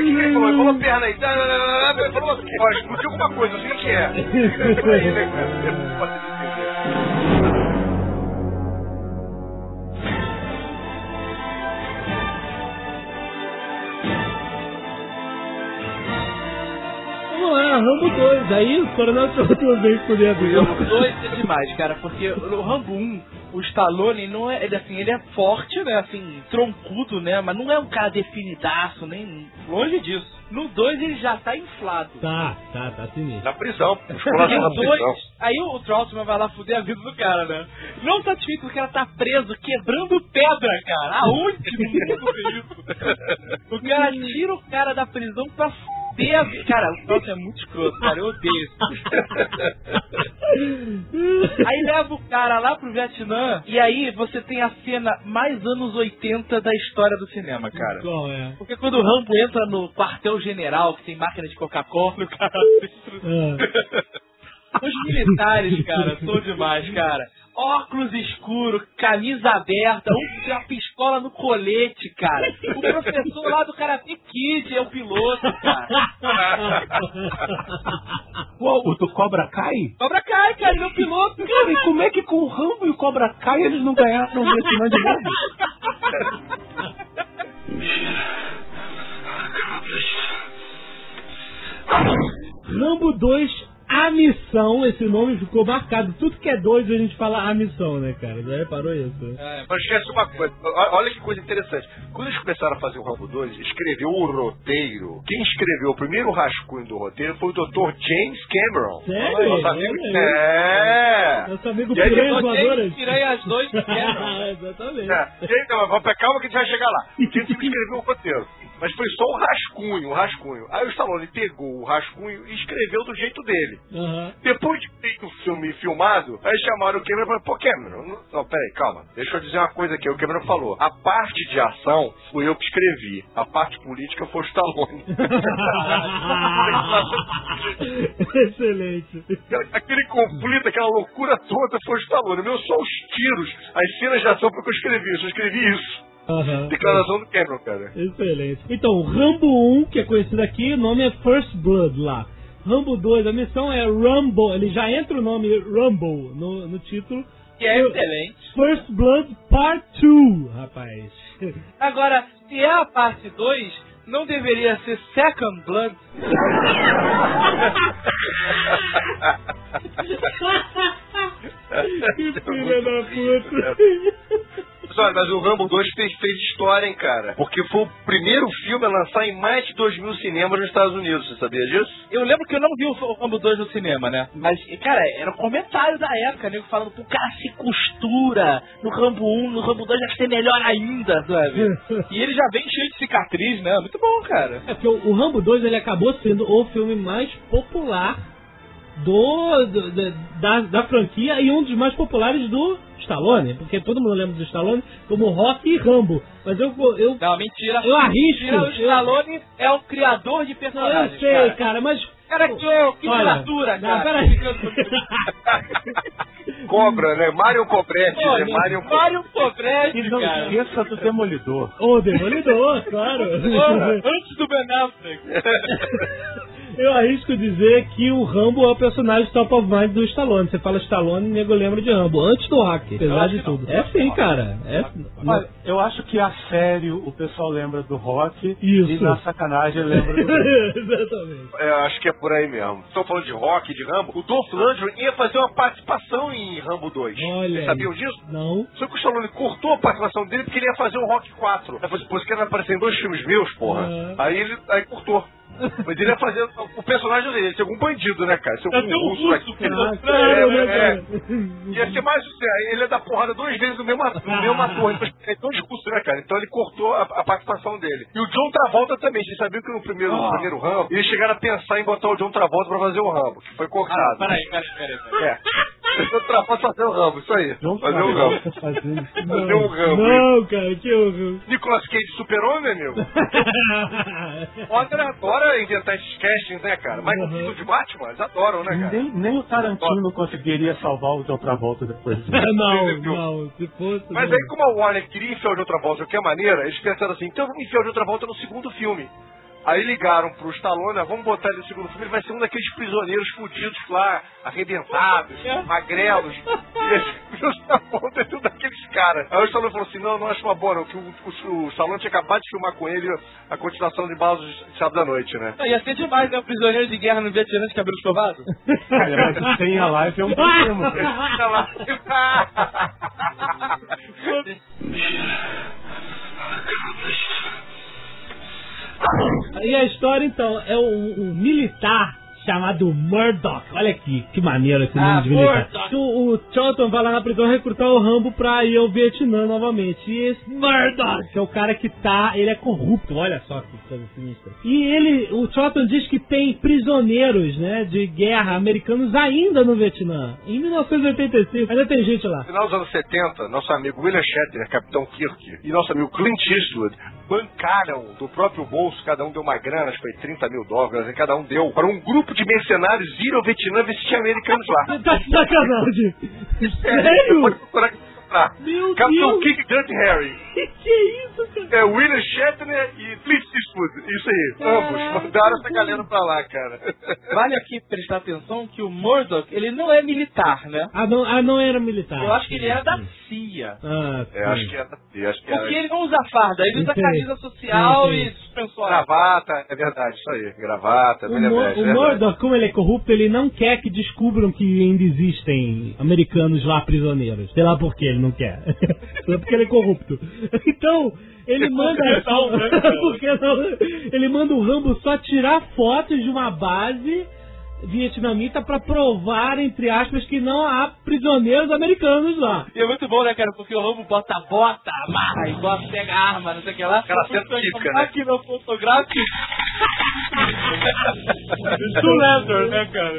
que ele falou? Ele falou a perna aí. Ele falou assim, explodiu alguma coisa, não sei o que é. Vamos lá, Rambo 2, aí o coronel todo vez podia abrir. Rambo 2 é demais, cara, porque o Rambo 1, o Stallone não é, ele é forte, né, assim, troncudo, né, mas não é um cara definidaço, nem longe disso. No 2 ele já tá inflado. Tá sinistro. Na prisão. Aí o Trautmann vai lá fuder a vida do cara, né? Não satisfeito porque ela tá preso, quebrando pedra, cara. Aonde que isso? O cara tira o cara da prisão pra fuder a vida. Cara, o Trautmann é muito escroto, cara. Eu odeio isso. Aí leva o cara lá pro Vietnã e aí você tem a cena mais anos 80 da história do cinema, cara. Bom, porque quando o Rambo entra no quartel general, que tem máquina de Coca-Cola, cara. Os militares, cara, são demais, cara. Óculos escuros, camisa aberta, um com a pistola no colete, cara. O professor lá do Karate Kid é o piloto, cara. Uou, o do Cobra Kai? Cobra Kai, cara, ele é o piloto. Cara, e como é que com o Rambo e o Cobra Kai eles não ganharam o Vietnã de novo? Rambo 2, A Missão. Esse nome ficou marcado. Tudo que é 2 a gente fala A Missão, né, cara? Já reparou isso? Mas esquece uma coisa. Olha que coisa interessante. Quando eles começaram a fazer o Rambo 2, escreveu o roteiro. Quem escreveu o primeiro rascunho do roteiro foi o Dr. James Cameron. Sério? Nosso amigo... Nosso amigo Piranha Voadoras. Piranha 2 Cameron. Exatamente. Calma que a gente vai chegar lá. Quem escreveu o roteiro? Mas foi só o rascunho, Aí o Stallone pegou o rascunho e escreveu do jeito dele. Uhum. Depois de ter o filme filmado, aí chamaram o Cameron e falaram: "Pô, Cameron, não, peraí, calma. Deixa eu dizer uma coisa aqui." O Cameron falou: "A parte de ação fui eu que escrevi. A parte política foi o Stallone." Excelente. Aquele conflito, aquela loucura toda foi o Stallone. O meu só os tiros, as cenas de ação foi o que eu escrevi. Eu só escrevi isso. Uhum, declaração do Cameron, cara. Excelente. Então, Rambo 1, que é conhecido aqui, o nome é First Blood lá. Rambo 2, a missão é Rambo, ele já entra o nome Rambo no título. Que é excelente. First Blood Part 2, rapaz. Agora, se é a parte 2, não deveria ser Second Blood? Que filha da puta. Mas o Rambo 2 fez história, hein, cara? Porque foi o primeiro filme a lançar em mais de 2.000 cinemas nos Estados Unidos, você sabia disso? Eu lembro que eu não vi o Rambo 2 no cinema, né? Mas, cara, era um comentário da época, nego, né, falando, pô, cara, se costura no Rambo 1, no Rambo 2 deve ser melhor ainda, sabe? E ele já vem cheio de cicatriz, né? Muito bom, cara. É, porque o Rambo 2, ele acabou sendo o filme mais popular da franquia e um dos mais populares do Stallone, porque todo mundo lembra do Stallone como Rock e Rambo, mas eu não, mentira, eu arrisco, mentira, o Stallone é o criador de personagens. Eu sei, cara, mas cara, que literatura, cara. Cobra, né? Mário Cobretti, né? Mário Cobretti, e não esqueça do Demolidor. O Demolidor, claro. Antes do Ben Affleck. Eu arrisco dizer que o Rambo é o personagem top of mind do Stallone. Você fala Stallone, nego lembra de Rambo. Antes do Rock, apesar de tudo. É sim, cara. Olha, eu acho que a sério o pessoal lembra do Rock. Isso. E na sacanagem lembra do Rambo. Exatamente. Eu acho que é por aí mesmo. Estão falando de Rock, de Rambo. O Dolph Lundgren ia fazer uma participação em Rambo 2. Olha, vocês sabiam disso? Não. Só que o Stallone cortou a participação dele porque ele ia fazer o Rock 4. Ele falou, pô, esse cara vai aparecer em dois filmes meus, porra. Uhum. Aí cortou. Mas ele ia fazer o personagem dele, ia ser algum bandido, né, cara? Ia ser algum russo, ia ser mais. Ele ia dar porrada duas vezes no mesmo ator. É tão discurso, né, cara? Então ele cortou a participação dele. E o John Travolta também. Vocês sabiam que no primeiro Rambo, eles chegaram a pensar em botar o John Travolta pra fazer o Rambo, que foi cortado. Ah, peraí. John Travolta fazer o Rambo, isso aí. Fazer o Rambo. Fazer o Rambo. Não, cara, que horror. Nicolas Cage super-homem, amigo? Adora inventar esses castings, né, cara? Mas tudo de Batman, eles adoram, né, cara? Nem o Tarantino conseguiria salvar o John Travolta depois. Não, se fosse... Mas aí, como a Warner queria enfiar o John Travolta de qualquer maneira, eles pensaram assim, então vamos enfiar o John Travolta no segundo filme. Aí ligaram pro Stallone, vamos botar ele no segundo filme, ele vai ser um daqueles prisioneiros fudidos lá, arrebentados, magrelos, e o Stallone é tudo daqueles caras. Aí o Stallone falou assim, não acho uma boa, não, que o Stallone tinha acabado de filmar com ele a continuação de Balas de Sábado à Noite, né? Ia ser demais, né, um prisioneiro de guerra no Vietnã de cabelo escovado? Cara, mas sem a live é um problema. E a história, então, é um militar chamado Murdoch. Olha aqui, que maneiro esse nome de militar. O Charlton vai lá na prisão recrutar o Rambo pra ir ao Vietnã novamente. E esse Murdoch, que é o cara que ele é corrupto, olha só que coisa sinistra. E o Charlton diz que tem prisioneiros, né, de guerra americanos ainda no Vietnã. Em 1985, ainda tem gente lá. No final dos anos 70, nosso amigo William Shatner, Capitão Kirk, e nosso amigo Clint Eastwood bancaram do próprio bolso, cada um deu uma grana, acho que foi $30 mil, e cada um deu para um grupo de mercenários ir ao Vietnã vestir americanos lá. Tá de sacanagem. Sério? Pode procurar que você Capitão Kirk Douglas Harry. Que isso, cara? É William Shatner e Clint Eastwood. Isso aí. Ambos mandaram essa galera pra lá, cara. Vale aqui prestar atenção que o Murdoch, ele não é militar, né? Não era militar. Eu acho que ele era da CIA. Acho que era da CIA. Porque ele não usa farda, ele usa camisa social e... Gravata, é verdade, isso aí, gravata. O Murdoch, como ele é corrupto, ele não quer que descubram que ainda existem americanos lá prisioneiros. Sei lá por que ele não quer. Só porque ele é corrupto. Então, ele manda... ele manda o Rambo só tirar fotos de uma base vietnamita pra provar, entre aspas, que não há prisioneiros americanos lá. E é muito bom, né, cara? Porque o Rambo bota, amarra, e bota, pega arma, não sei o que lá. Cara, sempre fica, né? Aqui no fotográfico. Leather, né, cara?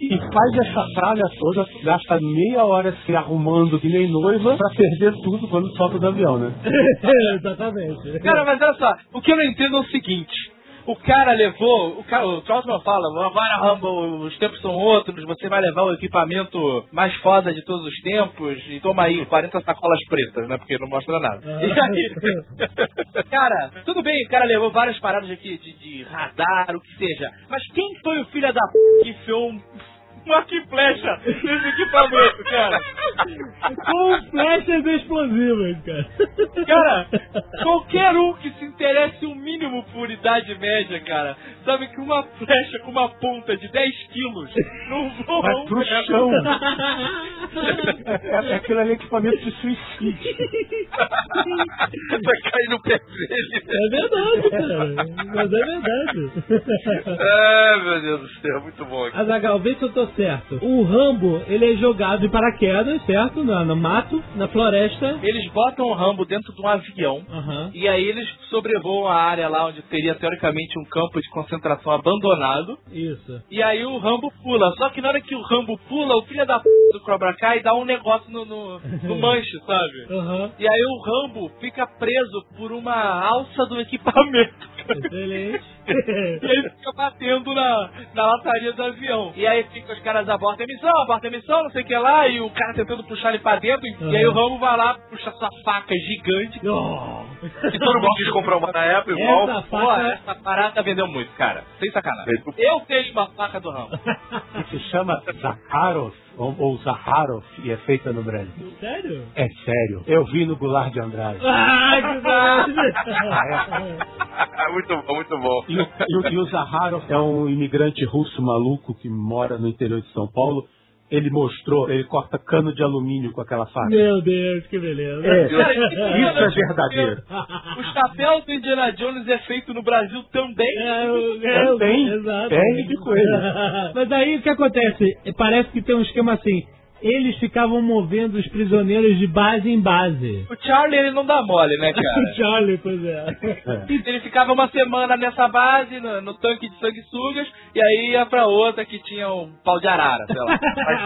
E faz essa tralha toda, gasta meia hora se arrumando que nem noiva pra perder tudo quando solta do avião, né? Exatamente. Cara, mas olha só, o que eu não entendo é o seguinte... O cara levou, o Charlton fala, agora Rambo, os tempos são outros, você vai levar o equipamento mais foda de todos os tempos e toma aí 40 sacolas pretas, né, porque não mostra nada. E aí, cara, tudo bem, o cara levou várias paradas aqui de radar, o que seja, mas quem foi o filho da p... que enfiou um... Marque flecha nesse equipamento, cara. Com flechas explosivas, cara. Cara, qualquer um que se interesse o mínimo por unidade média, cara, sabe que uma flecha com uma ponta de 10 quilos não voa. Vai pro chão. É aquilo ali é equipamento de suicídio. Vai cair no pé dele. É verdade, cara. Mas é verdade. É, meu Deus do céu, muito bom. Azaghâl, vê se eu tô certo. O Rambo, ele é jogado de paraquedas, certo? No mato, na floresta. Eles botam o Rambo dentro de um avião, uhum, e aí eles sobrevoam a área lá onde teria, teoricamente, um campo de concentração abandonado. Isso. E aí o Rambo pula. Só que na hora que o Rambo pula, o filho da p... do Cobra Kai dá um negócio no manche, sabe? Uhum. E aí o Rambo fica preso por uma alça do equipamento. Excelente. E aí fica batendo na lataria do avião. E aí fica os caras, aborta a missão, não sei o que lá, e o cara tentando puxar ele pra dentro, uhum, e aí o Rambo vai lá, puxa essa faca gigante. Oh. E todo mundo quis comprar uma na época, igual. Essa faca... essa parada vendeu muito, cara. Sem sacanagem. Eu tenho uma faca do Rambo. Que se chama Zaharoff. Ou Zaharoff, e é feita no Brasil. Sério? É sério. Eu vi no Goulart de Andrade. Ah, que verdade! Muito bom, muito bom. E o Zaharoff é um imigrante russo maluco que mora no interior de São Paulo. Ele mostrou, ele corta cano de alumínio com aquela faca. Meu Deus, que beleza. É, isso é verdadeiro. O chapéu do Indiana Jones é feito no Brasil também. Tem de coisa. Mas aí o que acontece? Parece que tem um esquema assim. Eles ficavam movendo os prisioneiros de base em base. O Charlie, ele não dá mole, né, cara? O Charlie, pois é. Ele ficava uma semana nessa base, no tanque de sanguessugas, e aí ia pra outra que tinha um pau de arara, sei lá.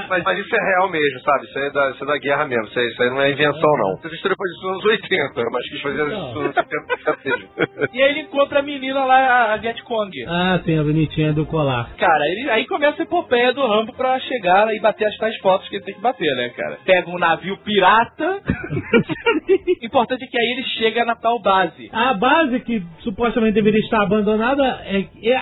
Mas isso é real mesmo, sabe? Isso é da guerra mesmo. Isso aí não é invenção, não. Essa história foi dos anos 80, mas quis fazer os anos 70. E aí ele encontra a menina lá, a Vietcong. Ah, tem a bonitinha do colar. Cara, aí começa a epopeia do Rambo pra chegar e bater as tais fotos que tem que bater, né, cara? Pega um navio pirata. Importante é que aí ele chega na tal base. A base que supostamente deveria estar abandonada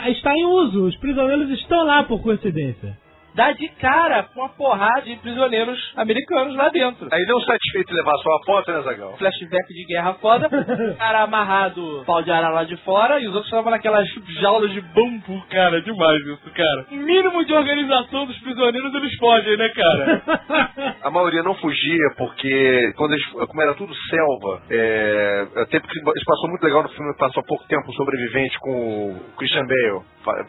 está em uso. Os prisioneiros estão lá por coincidência. Dá de cara com uma porrada de prisioneiros americanos lá dentro. Aí não satisfeito de levar só a foto, né, Azaghâl? Flashback de guerra foda. O cara amarrado, pau de arara lá de fora, e os outros estavam naquelas jaulas de bambu, cara. Demais isso, cara. Mínimo de organização dos prisioneiros, eles fogem, né, cara? A maioria não fugia, porque quando eles, como era tudo selva, até porque isso passou muito legal no filme, passou há pouco tempo, Sobrevivente, com o Christian Bale.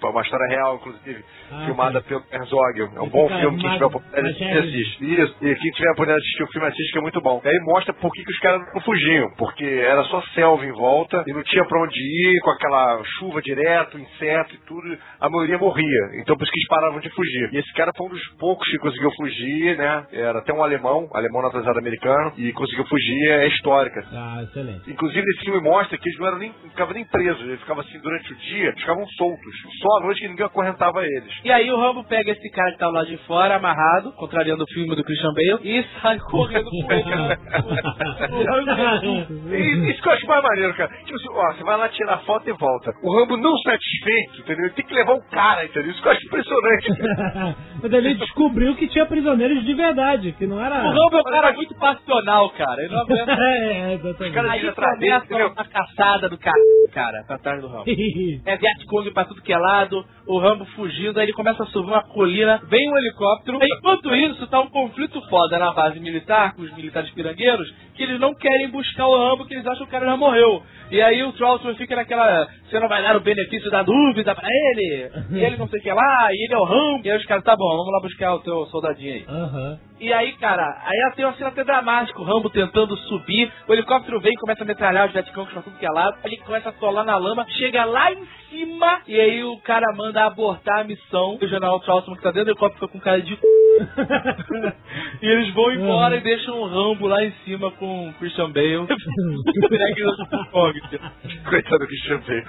Uma história real, inclusive, filmada pelo Herzog. É um bom filme, quem tiver a oportunidade de assistir. Isso, e quem tiver a oportunidade de assistir o filme, assiste, que é muito bom. E aí mostra por que os caras não fugiam, porque era só selva em volta e não tinha pra onde ir, com aquela chuva direto, inseto e tudo, a maioria morria. Então por isso que eles paravam de fugir. E esse cara foi um dos poucos que conseguiu fugir, né? Era até um alemão naturalizado americano, e conseguiu fugir, é histórica. Ah, excelente. Inclusive esse filme mostra que eles não ficavam nem presos, eles ficavam assim durante o dia, eles ficavam soltos. Só à noite que ninguém acorrentava eles. E aí o Rambo pega esse cara que tá lá de fora, amarrado, contrariando o filme do Christian Bale, e sai correndo com ele. Isso que eu acho mais maneiro, cara. Tipo assim, ó, você vai lá tirar foto e volta. O Rambo não satisfeito, entendeu? Ele tem que levar um cara, entendeu? Isso que eu acho impressionante. Mas ele descobriu que tinha prisioneiros de verdade, que não era... O Rambo é um cara muito passional, cara. Ele não aguenta. Os caras tiram atrás dele, entendeu? A caçada do cara, pra trás do Rambo. É Vietcong pra tudo que é lado, o Rambo fugindo, aí ele começa a subir uma colina, vem um helicóptero. Enquanto isso, tá um conflito foda na base militar com os militares pirangueiros, que eles não querem buscar o Rambo, que eles acham que o cara já morreu. E aí o Charlton fica naquela, você não vai dar o benefício da dúvida pra ele, e ele não sei o que lá, e ele é o Rambo. E aí os caras, tá bom, vamos lá buscar o teu soldadinho aí. Uhum. E aí, cara, aí tem uma cena até dramática, o Rambo tentando subir, o helicóptero vem e começa a metralhar os Vietcongs pra tudo que é lado, ele começa a atolar na lama, chega lá em cima, e aí o cara manda abortar a missão, o general Charlton que tá dentro do helicóptero com cara de E eles vão embora e deixam o Rambo lá em cima com o Christian Bale. Coitado do Christian Bale.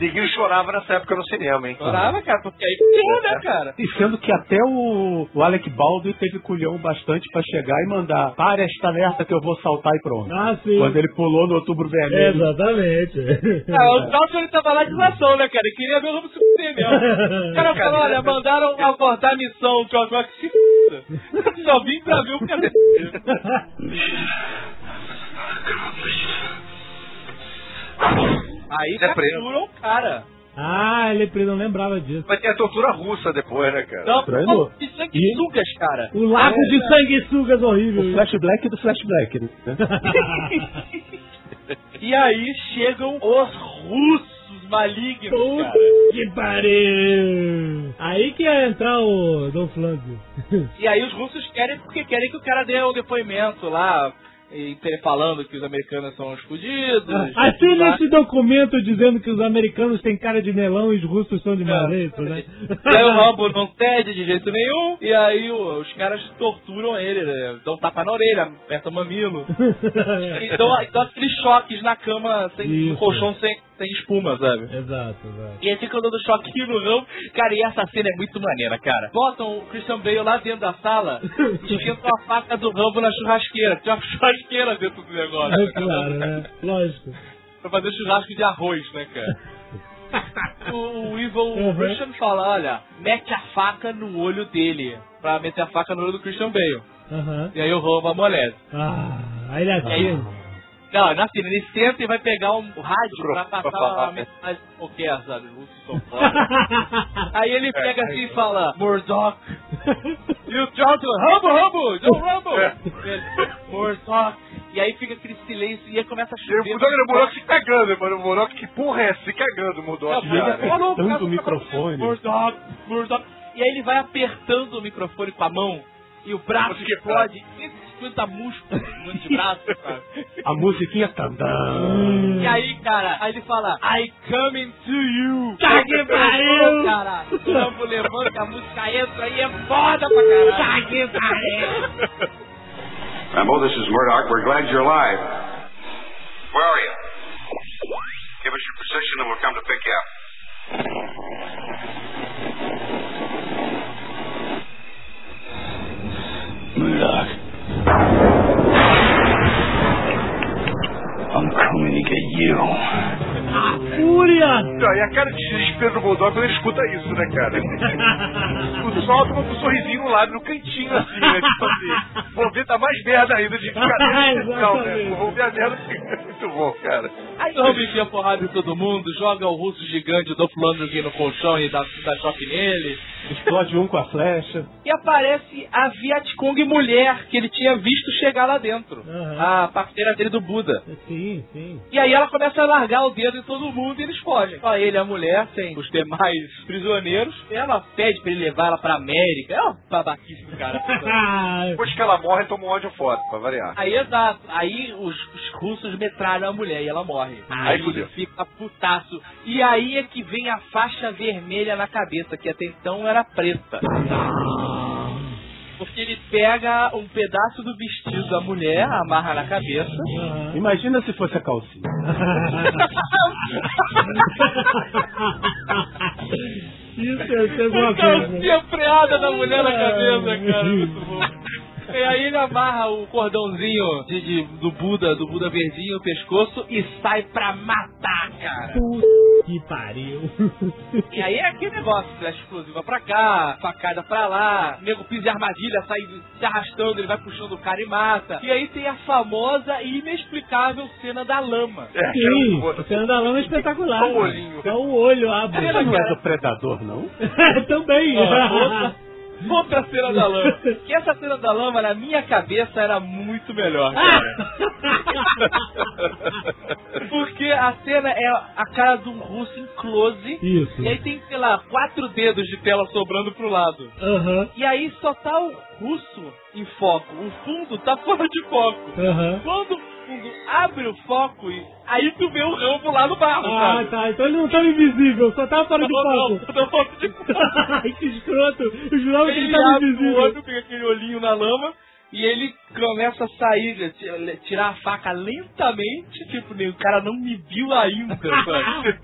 Ninguém chorava nessa época no cinema, hein? Chorava, cara, porque aí que né, cara? E sendo que até o Alec Baldwin teve culhão bastante pra chegar e mandar: para esta merda que eu vou saltar e pronto. Ah, sim. Quando ele pulou no Outubro Vermelho. Exatamente. Ah, o Dalton, ele tava lá de nação, né, cara? Ele queria ver o Rambo se fuder mesmo. O cara falou: olha, mandaram abordar a missão, que eu que se fuda. Só vim pra ver o que era. Aí capturam o cara. Ah, ele não lembrava disso. Vai ter a tortura russa depois, né, cara? Não, de sanguessugas, cara. O lago de sanguessugas horrível. O Flash Black do Flash Black, né? E aí chegam os russos malignos, puta cara. Que pariu! Aí que ia entrar o Don Flandre. E aí os russos querem, porque querem que o cara dê um depoimento lá, falando que os americanos são os fudidos. Assina esse documento dizendo que os americanos têm cara de melão e os russos são de marreto, né? E aí o Rambo não cede de jeito nenhum, e aí os caras torturam ele, né? Dão tapa na orelha, apertam o mamilo. E dão aqueles choques na cama, no colchão sem espuma, sabe? Exato, exato. E aí ficam dando choquinho no Rambo. Cara, e essa cena é muito maneira, cara. Botam o Christian Bale lá dentro da sala e esquentam a faca do Rambo na churrasqueira. Tinha uma churrasqueira dentro do negócio. É, claro, né? Lógico. Pra fazer churrasco de arroz, né, cara? O Evil Christian fala: olha, mete a faca no olho dele. Pra meter a faca no olho do Christian Bale. E aí o Rambo amolece. Aí ele atira. Não, na fila, ele senta e vai pegar um rádio pra passar uma mensagem qualquer, sabe? Aí ele pega assim e fala: Murdoch. E o Charlton: Rambo! Murdoch. E aí fica aquele silêncio e aí começa a chover. O Murdoch se cagando, mano. O Murdoch, que porra é? Se cagando, Murdoch. Tanto microfone. Murdoch. E aí ele vai apertando o microfone com a mão e o braço explode. Tá músculo, muito braço, cara. A musiquinha tá. E aí, cara, aí ele fala: I coming to you. Tá que pariu, cara. O Rambo levanta, a música entra e é foda pra caralho. Tá que pariu. Rambo, this is Murdoch. We're glad you're alive. Where are you? Give us your position and we'll come to pick you up. Murdoch. I'm coming to get you. Ah, fúria! E a cara de desespero do Murdoch quando ele escuta isso, né, cara? O Salto com um sorrisinho no lábio, no cantinho, assim, né? Tipo assim, vou ver, tá mais merda ainda de cadeira. Não, né? Vou ver a merda assim. Muito bom, cara. Aí o Rambo enfia porrada em todo mundo, joga o russo gigante do fulano aqui no colchão e dá choque nele. Explode um com a flecha. E aparece a Vietcong mulher que ele tinha visto chegar lá dentro. A parceira dele do Buda. Sim, sim. E aí ela começa a largar o dedo em todo mundo e eles fogem. Só ele, a mulher, sem os demais prisioneiros. Ela pede pra ele levar ela pra América. É uma babaquice do cara. Depois que ela morre, toma um ódio foda, pra variar. Aí, exato. Aí os russos metralham a mulher e ela morre. Aí ele fica putaço. E aí é que vem a faixa vermelha na cabeça, que até então era preta. Porque ele pega um pedaço do vestido da mulher, amarra na cabeça. Imagina se fosse a calcinha. Isso é uma calcinha freada da mulher na cabeça, cara. Muito bom. E aí ele amarra o cordãozinho do Buda verdinho no pescoço e sai pra matar, cara. Puta que pariu. E aí é aquele negócio, flecha explosiva pra cá, facada pra lá, nego pisa de armadilha, sai se arrastando, ele vai puxando o cara e mata. E aí tem a famosa e inexplicável cena da lama. Sim, a cena da lama é espetacular. É o olhinho. É o olho, a boca. Não é do predador, não? Também. Outra cena da lama. Que essa cena da lama, na minha cabeça, era muito melhor, cara. Porque a cena é a cara de um russo em close. Isso. E aí tem, sei lá, 4 dedos de tela sobrando pro lado. Uhum. E aí só tá o russo em foco. O fundo tá fora de foco. Uhum. Quando o fundo abre o foco, aí tu vê o Rambo lá no barro, sabe? Ah, tá. Então ele não tava invisível, só tava fora de foco. Não, fora de foco. Ai, que escroto. Eu jurava que ele tava invisível. O outro pega aquele olhinho na lama. E ele começa a sair, tirar a faca lentamente, tipo, o cara não me viu ainda, sabe?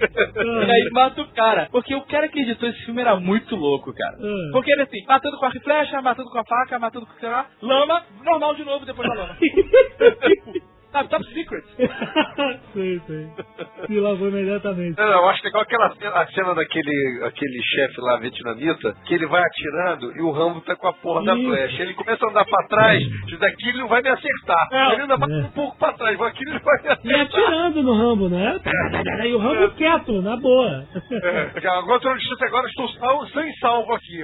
E aí mata o cara. Porque o cara que editou esse filme era muito louco, cara. Porque ele assim, matando com a flecha, matando com a faca, matando com o cara, lama, normal de novo depois da lama. Sabe, top secret. Sei, sei. Se lavou imediatamente. Não, eu acho legal aquela cena daquele chefe lá vietnamita, que ele vai atirando e o Rambo tá com a porra da flecha. Ele começa a andar pra trás, diz, aqui ele não vai me acertar. É. Ele anda um pouco pra trás, aqui ele não vai me acertar. E atirando no Rambo, né? E o Rambo quieto, na boa. Agora estou sem salvo aqui.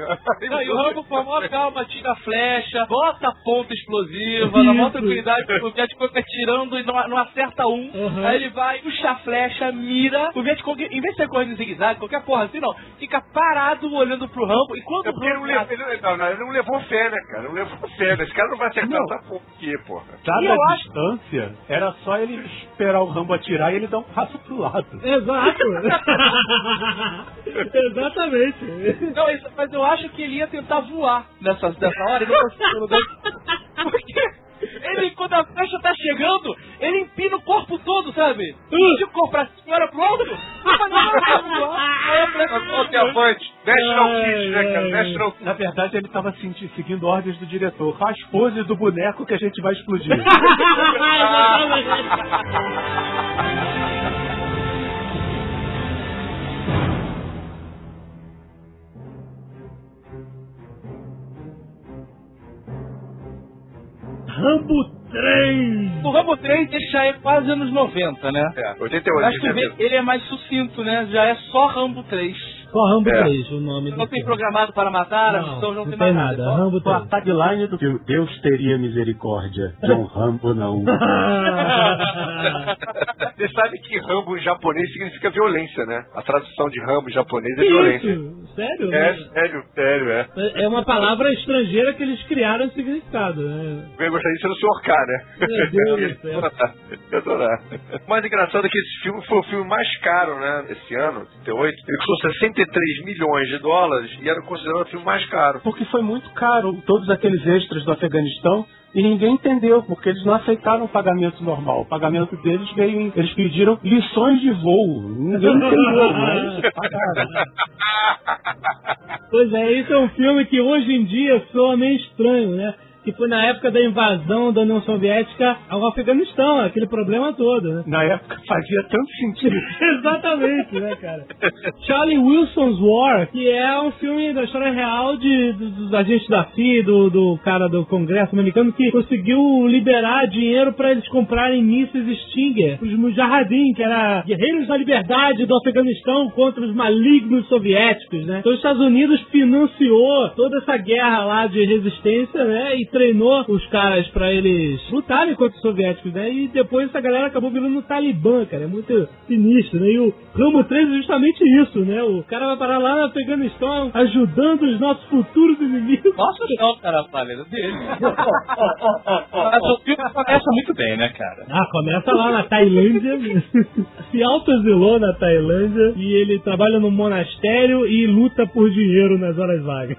Não, e o Rambo com a maior calma, tira a flecha, bota a ponta explosiva, na maior tranquilidade, porque tipo, fica tirando e não acerta um. Uhum. Aí ele vai, puxa a flecha, mira. O Vietcong, em vez de ser correndo em zigue-zague, qualquer porra assim, não. Fica parado olhando pro Rambo. E quando o Rambo... Ele não levou fé, né, cara? Não levou fé. Esse cara não vai acertar essa porra aqui, porra. Cada distância, era só ele esperar o Rambo atirar e ele dar um passo pro lado. Exato. Exatamente. Não, mas eu acho que ele ia tentar voar nessa hora. Ele não conseguiu. Por quê? Ele, quando a flecha tá chegando, ele empina o corpo todo, sabe? De corpo pra cima, olha pro outro. Na verdade, ele tava seguindo ordens do diretor. Faz pose do boneco que a gente vai explodir. Rambo 3! O Rambo 3 já é quase anos 90, né? É, 88. Acho que bem, ele é mais sucinto, né? Já é só Rambo 3. Só Rambo 3, o nome do filme. Não tem programado para matar, a missão não tem mais nada. Rambo 3. A tagline do filme, Deus teria misericórdia, John Rambo não. Você sabe que Rambo em japonês significa violência, né? A tradução de Rambo em japonês é violência. Sério? É, sério. É uma palavra estrangeira que eles criaram o significado, né? Eu gostaria de ser o Sr. K, né? Meu Deus do céu. Adorar. O mais engraçado é que esse filme foi o filme mais caro, né? Esse ano, 38. Ele custou $63 milhões e era considerado o filme mais caro. Porque foi muito caro. Todos aqueles extras do Afeganistão. E ninguém entendeu, porque eles não aceitaram o pagamento normal. O pagamento deles veio em... Eles pediram lições de voo. Ninguém entendeu, mas eles pagaram. Pois é, esse é um filme que hoje em dia soa meio estranho, né? Que foi na época da invasão da União Soviética ao Afeganistão, aquele problema todo, né? Na época fazia tanto sentido. Exatamente, né, cara? Charlie Wilson's War, que é um filme da história real dos agentes da CIA, do cara do Congresso americano, que conseguiu liberar dinheiro pra eles comprarem mísseis Stinger, os Mujahideen, que era guerreiros da liberdade do Afeganistão contra os malignos soviéticos, né? Então os Estados Unidos financiou toda essa guerra lá de resistência, né? E treinou os caras pra eles lutarem contra os soviéticos, né? E depois essa galera acabou virando o Talibã, cara. É muito sinistro, né? E o Rambo 3 é justamente isso, né? O cara vai parar lá no Afeganistão ajudando os nossos futuros inimigos. Nossa, não, cara, a palha dele. Mas o filme começa muito bem, né, cara? Ah, começa lá na Tailândia. Se autoexilou na Tailândia e ele trabalha num monastério e luta por dinheiro nas horas vagas.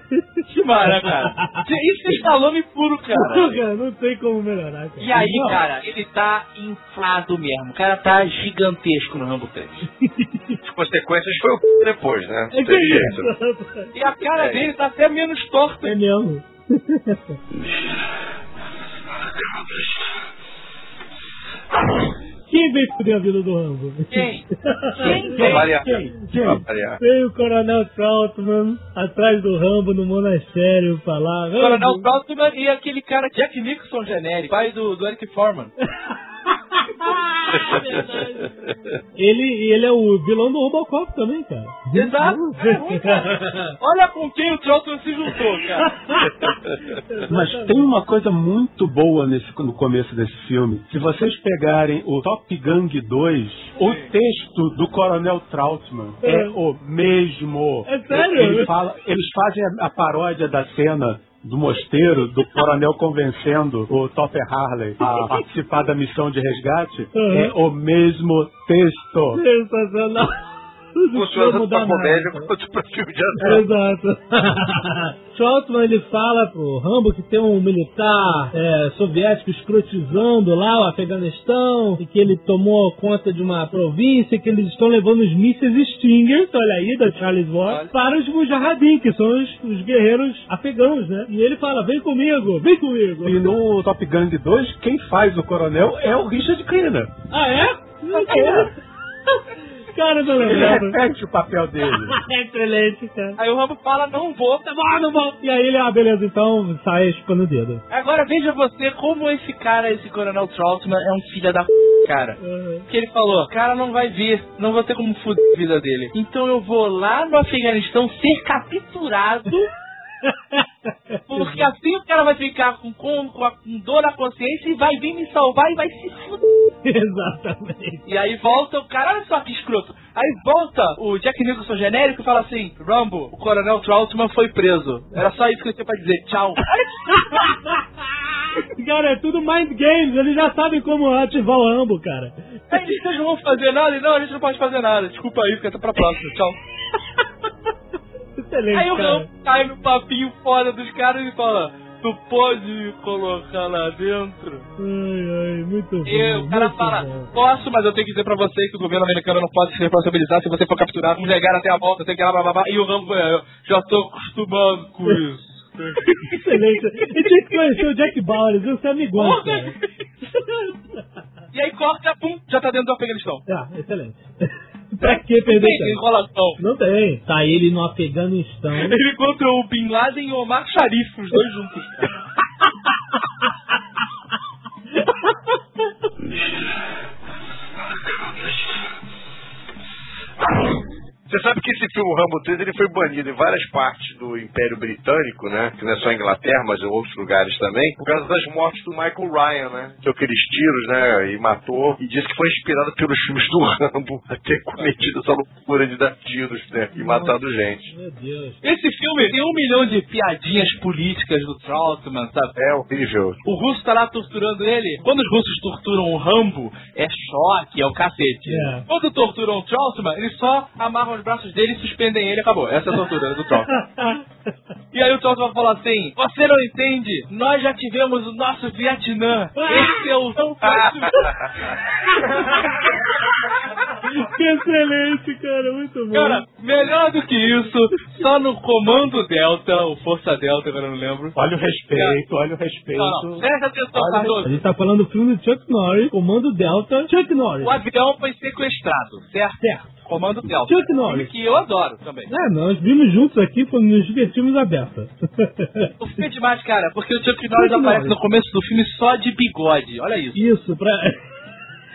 Que maravilha, cara. Isso que Stallone puro, cara. Não tem como melhorar, cara. E aí, cara, ele tá inflado mesmo. O cara tá gigantesco no Rambo 3. As consequências foi o c... depois, né? É tem jeito. E a cara dele tá até menos torta. É mesmo. Quem veio foder a vida do Rambo? Quem? Veio o Coronel Troutman atrás do Rambo no monastério falar. Coronel Troutman e aquele cara Jack Nicholson genérico, pai do Eric Foreman. Ah, verdade. Ele é o vilão do Robocop também, cara. Exato. É, olha com quem o Charlton se juntou, cara. Mas tem uma coisa muito boa no começo desse filme. Se vocês pegarem o Top Gun 2, sim, o texto do Coronel Trautmann é o mesmo. É sério? Eles fazem a paródia da cena do mosteiro, do coronel convencendo o Topper Harley a participar da missão de resgate, é o mesmo texto. Sensacional. Funciona pra comédia quanto pra filme de ação. Exato. Charlton, ele fala pro Rambo que tem um militar soviético escrotizando lá o Afeganistão, e que ele tomou conta de uma província, que eles estão levando os mísseis Stinger, olha aí, da Charles Watts, para os Mujahadin, que são os guerreiros afegãos, né? E ele fala, vem comigo, vem comigo. E no Top Gun 2, quem faz o coronel é o Richard Crenna. Ah, é? Cara, não lembro. Ele repete o papel dele. Excelente, cara. Aí o Rambo fala, não vou, tá bom, não vou. E aí ele, beleza, então sai chupando o dedo. Agora veja você como esse cara, esse Coronel Trautmann é um filho da p***, cara. Uhum. Que ele falou, cara, não vai vir, não vou ter como foder a vida dele. Então eu vou lá no Afeganistão ser capturado. Porque assim o cara vai ficar com dor na consciência e vai vir me salvar e vai se fuder. Exatamente. E aí volta o cara, olha só que escroto. Aí volta o Jack Nicholson genérico e fala assim, Rambo, o Coronel Trautmann foi preso. Era só isso que eu tinha pra dizer, tchau. Cara, é tudo mind games, eles já sabem como ativar o Rambo, cara. Aí eles não vão fazer nada, não, a gente não pode fazer nada. Desculpa aí, fica até pra próxima, tchau. Excelente, aí o Rambo cai no papinho foda dos caras e fala, tu pode me colocar lá dentro? Ai, ai, muito bom. E o cara fala, bom, posso, mas eu tenho que dizer pra você que o governo americano não pode se responsabilizar se você for capturado, me negar até a volta, tem que ir lá, blá, blá, blá. E o Rambo, eu já tô acostumado com isso. Excelente. E tinha que conhecer o Jack Bauer, viu? Você é amigão. E aí corta, pum, já tá dentro do Afeganistão. Ah, excelente. Pra que perder tempo? Enrolação. Não tem. Tá ele no Afeganistão. Ele encontrou o Bin Laden e o Omar Sharif, os dois juntos. Você sabe que esse filme, o Rambo 3, ele foi banido em várias partes do Império Britânico, né? Que não é só a Inglaterra, mas em outros lugares também, por causa das mortes do Michael Ryan, né? Deu aqueles tiros, né? E matou. E disse que foi inspirado pelos filmes do Rambo a ter cometido essa loucura de dar tiros, né? E matado gente. Meu Deus. Esse filme tem 1 milhão de piadinhas políticas do Trautmann, sabe? É horrível. O russo tá lá torturando ele. Quando os russos torturam o Rambo, é choque, é o cacete. É. Quando torturam o Trautmann, eles só amarram os braços dele, suspendem ele, acabou. Essa é a tortura do Trump. E aí o Trump vai falar assim, você não entende? Nós já tivemos o nosso Vietnã. Esse é o... Que excelente, cara. Muito bom. Cara, melhor do que isso, só no Comando Delta, ou Força Delta, agora eu não lembro. Olha o respeito, olha o respeito. Não, presta atenção, Cardoso. A gente tá falando do filme de Chuck Norris, Comando Delta, Chuck Norris. O avião foi sequestrado, certo? Certo. Comando Delta. Chuck Norris. Que eu adoro também. É, nós vimos juntos aqui quando nos divertimos à beça. O filme é demais, cara, porque o Chuck Norris aparece no começo do filme só de bigode. Olha isso. Isso, pra...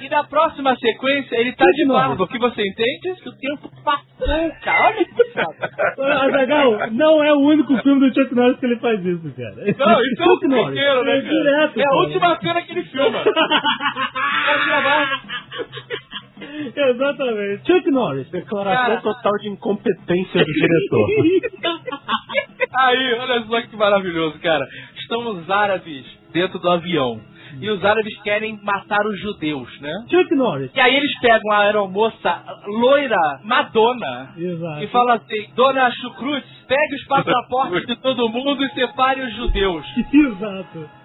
E na próxima sequência, ele tá de barba. O que você entende? O tempo passou, cara. Olha que foda. Azaghâl, não é o único filme do Chuck Norris que ele faz isso, cara. Não, isso é o primeiro, né, cara? Direto, é a última cena que ele filma. Exatamente. Chuck Norris, declaração total de incompetência do diretor. Aí, olha só que maravilhoso, cara. Estão os árabes dentro do avião. E os árabes querem matar os judeus, né? Chuck Norris. E aí eles pegam a aeromoça loira Madonna. Exato. E falam assim, Dona Chucrut, pegue os passaportes de todo mundo e separe os judeus. Exato.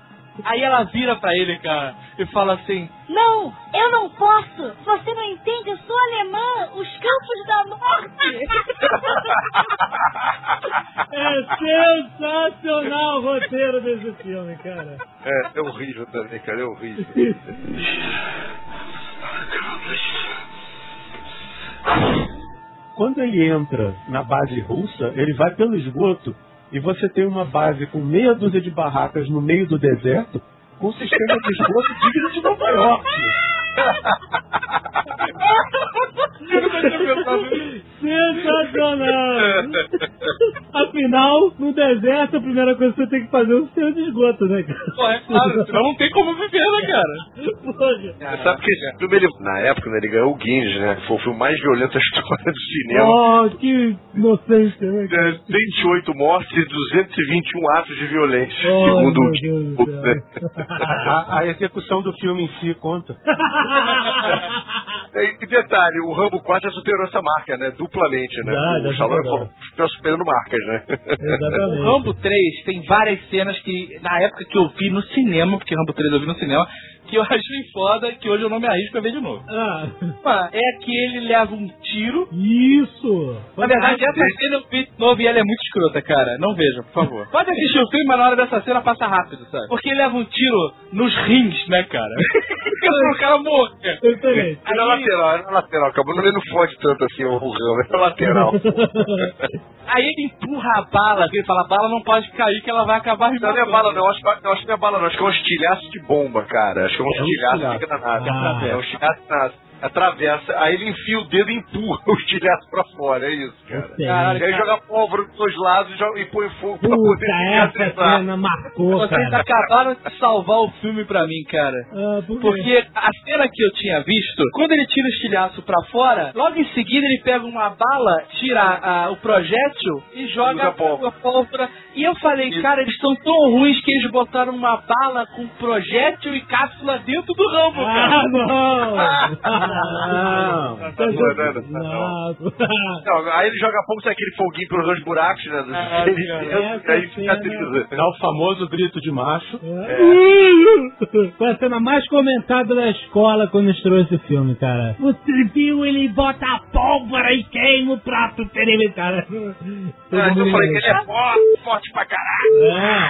Aí ela vira pra ele, cara, e fala assim, não, eu não posso. Você não entende, eu sou alemã. Os campos da morte. É sensacional o roteiro desse filme, cara. É horrível também, cara, é horrível. Quando ele entra na base russa, ele vai pelo esgoto. E você tem uma base com meia dúzia de barracas no meio do deserto, com um sistema de esgoto digno de Nova York. Sensacional! Afinal, no deserto, a primeira coisa que você tem que fazer é o seu esgoto, né, cara? Pô, é claro, senão não tem como viver, né, cara? Porra. Cara. Sabe que esse filme, ele, na época, né, ele ganhou o Guinness, né? Foi o filme mais violento da história do cinema. Oh, que inocente, né, cara? 28 mortes e 221 atos de violência, oh, segundo o Guinness. Né? A execução do filme em si conta. E detalhe, o Rambo 4 já superou essa marca, né? Duplamente, né? Já, o Stallone ficou superando marcas, né? Exatamente. O Rambo 3 tem várias cenas que, na época que eu vi no cinema, porque Rambo 3 eu vi no cinema, que eu achei foda, que hoje eu não me arrisco a ver de novo. Ah. Mano, é que ele leva um tiro. Isso! Na verdade, essa cena eu vi de novo e ela é muito escrota, cara. Não veja, por favor. Pode assistir o filme, mas na hora dessa cena passa rápido, sabe? Porque ele leva um tiro nos rins, né, cara? O cara morrer. É na lateral, Acabou não fode tanto assim o ramo, é na lateral. Aí ele empurra a bala, ele fala, a bala não pode cair que ela vai acabar me matando. Não é bala não, acho que não é bala não, acho que é um estilhaço de bomba, cara. Acho que é um estilhaço, fica na nada. É um estilhaço na nada. Atravessa, aí ele enfia o dedo e empurra o estilhaço pra fora, é isso, cara. Caralho, e aí cara, joga pólvora dos dois lados e, joga, e põe fogo pra poder cicatrizar. Cena marcou, vocês acabaram de salvar o filme pra mim, cara. Ah, porque a cena que eu tinha visto, quando ele tira o estilhaço pra fora, logo em seguida ele pega uma bala, tira o projétil e joga a pólvora. E eu falei, cara, eles são tão ruins que eles botaram uma bala com projétil e cápsula dentro do Rambo, cara. Ah, não! Não, aí ele joga fogo, sai aquele foguinho pelos dois buracos, né? Aí cicatriza. Dá o famoso grito de macho. Foi a cena mais comentada da escola quando estreou esse filme, cara. O tripio, ele bota a pólvora e queima o prato dele, cara. Eu falei que ele é forte, forte pra caralho.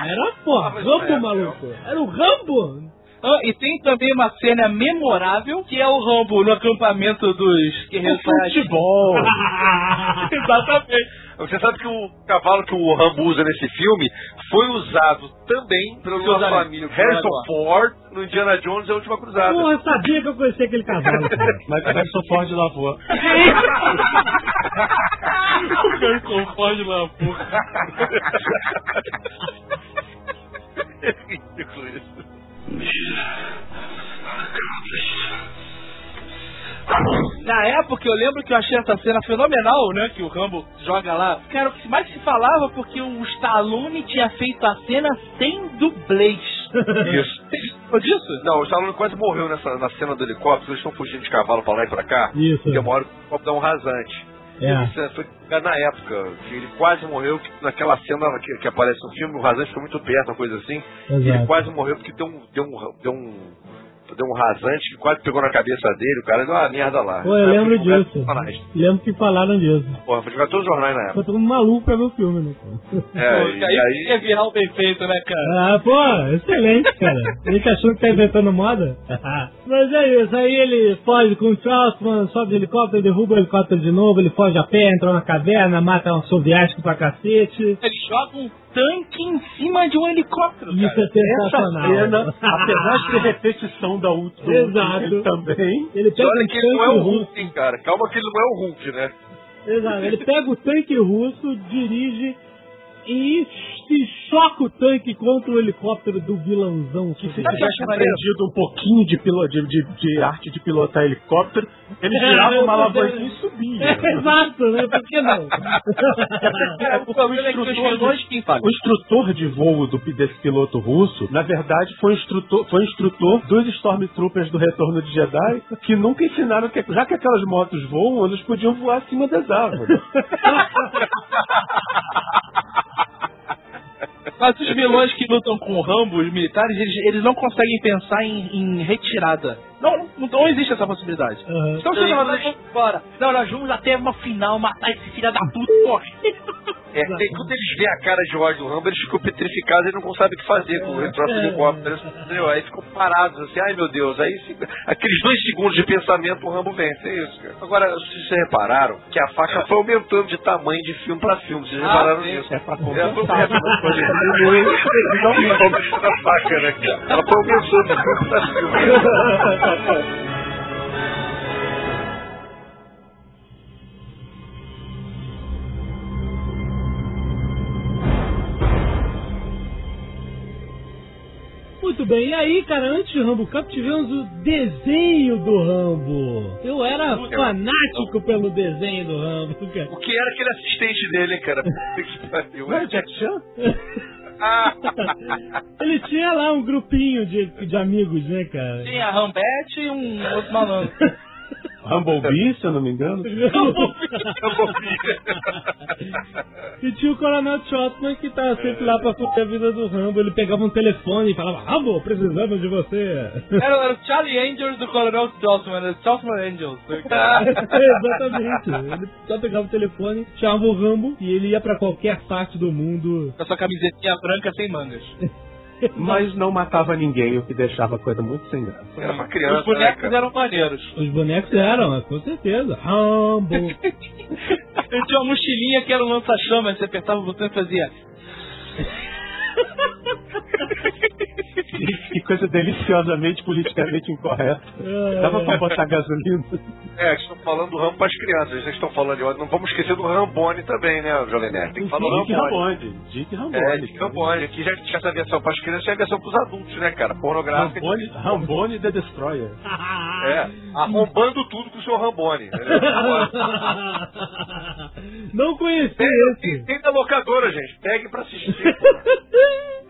É, era forte. Rambo, maluco. Era o Rambo. Ah, e tem também uma cena memorável, que é o Rambo no acampamento dos guerreiros de futebol. Exatamente. Você sabe que o cavalo que o Rambo usa nesse filme foi usado também pelo nosso amigo Harrison Ford no Indiana Jones e a Última Cruzada. Porra, eu sabia que eu conhecia aquele cavalo. Mas o Harrison Ford lavou. O Harrison Ford lavou. É ridículo isso. Na época eu lembro que eu achei essa cena fenomenal, né? Que o Rambo joga lá. Cara, o que mais se falava porque o Stallone tinha feito a cena sem dublês. Isso. Você disso? Não, o Stallone quase morreu na cena do helicóptero. Eles estão fugindo de cavalo pra lá e pra cá. Isso. Demora pra dar um rasante. É. Foi na época que ele quase morreu, que naquela cena que aparece no filme, o rasante foi muito perto, uma coisa assim. Exato. Ele quase morreu porque deu um rasante que quase pegou na cabeça dele, o cara deu uma merda lá. Pô, eu lembro disso. Lembro que falaram disso. Porra, foi jogar todos os jornais na época. Foi todo mundo maluco pra ver o filme, né? É, pô, e aí é viral bem feito, né, cara? Ah, pô, excelente, cara. Ele que achou que tá inventando moda? Mas é isso, aí ele foge com o Charlton, sobe de helicóptero, derruba o helicóptero de novo, ele foge a pé, entra na caverna, mata um soviético pra cacete. Ele joga um tanque em cima de um helicóptero. Isso, cara. É sensacional. Essa cena, apesar de ser repetição da última, ele também. Ele pega olha que ele não é o Hulk, cara. Calma que ele não é o Hulk, né? Exato. Ele pega o tanque russo, dirige e se choca o tanque contra o helicóptero do vilãozão. Que se tivesse aprendido um pouquinho de arte de pilotar helicóptero, ele girava uma alavanquinha e subia. Exato, né? Por que não? O instrutor de voo desse piloto russo, na verdade, foi instrutor dos Stormtroopers do Retorno de Jedi, que nunca ensinaram que, já que aquelas motos voam, eles podiam voar acima das árvores. Mas os vilões que lutam com o Rambo, os militares, eles não conseguem pensar em retirada. Não existe essa possibilidade. Uhum. Então, vamos embora. Não, nós vamos até uma final matar esse filho da puta, porra. Quando eles veem a cara de ódio do Rambo, eles ficam petrificados e não sabem o que fazer com o retroço do helicóptero. Aí ficam parados assim, ai meu Deus. Aí aqueles 2 segundos de pensamento, o Rambo vence. É isso, cara. Agora, vocês repararam que a faca foi aumentando de tamanho de filme pra filme. Vocês repararam nisso? É pra compensar. Não aumentando a faca, né, cara? Ela foi aumentando de filme pra filme. Muito bem, e aí, cara, antes do Rambo Cup tivemos o desenho do Rambo. Eu era fanático pelo desenho do Rambo, cara. O que era aquele assistente dele, cara? Não era o Jack Chan? Ele tinha lá um grupinho de amigos, né, cara? Tinha a Rambete e um outro malandro. Rambobi, se eu não me engano. E tinha o Coronel Trotman que tava sempre lá pra fuder a vida do Rambo. Ele pegava um telefone e falava: Rambo, precisamos de você. Era o Charlie Angels do Coronel Trotman, era o Trotman Angels. Exatamente. Ele só pegava o telefone, chamava o Rambo e ele ia pra qualquer parte do mundo. Com a sua camisetinha branca sem mangas. Mas não matava ninguém, o que deixava a coisa muito sem graça. Era uma criança. Os bonecos eram maneiros. Os bonecos eram, com certeza. Rambo. Eu tinha uma mochilinha que era um lança-chamas, você apertava o botão e fazia. Que coisa deliciosamente politicamente incorreta. Dava pra botar gasolina. É, estão falando do Rambo para as crianças. Eles estão falando de... Não vamos esquecer do Rambone também, né, Jovem Nerd? Tem que falar do Rambone. Dick Rambone. É, Dick Rambone. Aqui já tinha essa versão para as crianças, tinha a versão para os adultos, né, cara? Pornográfica. Rambone The Destroyer. É, arrombando tudo com o seu Rambone. Não conheci esse. Tem da locadora, gente. Pegue pra assistir.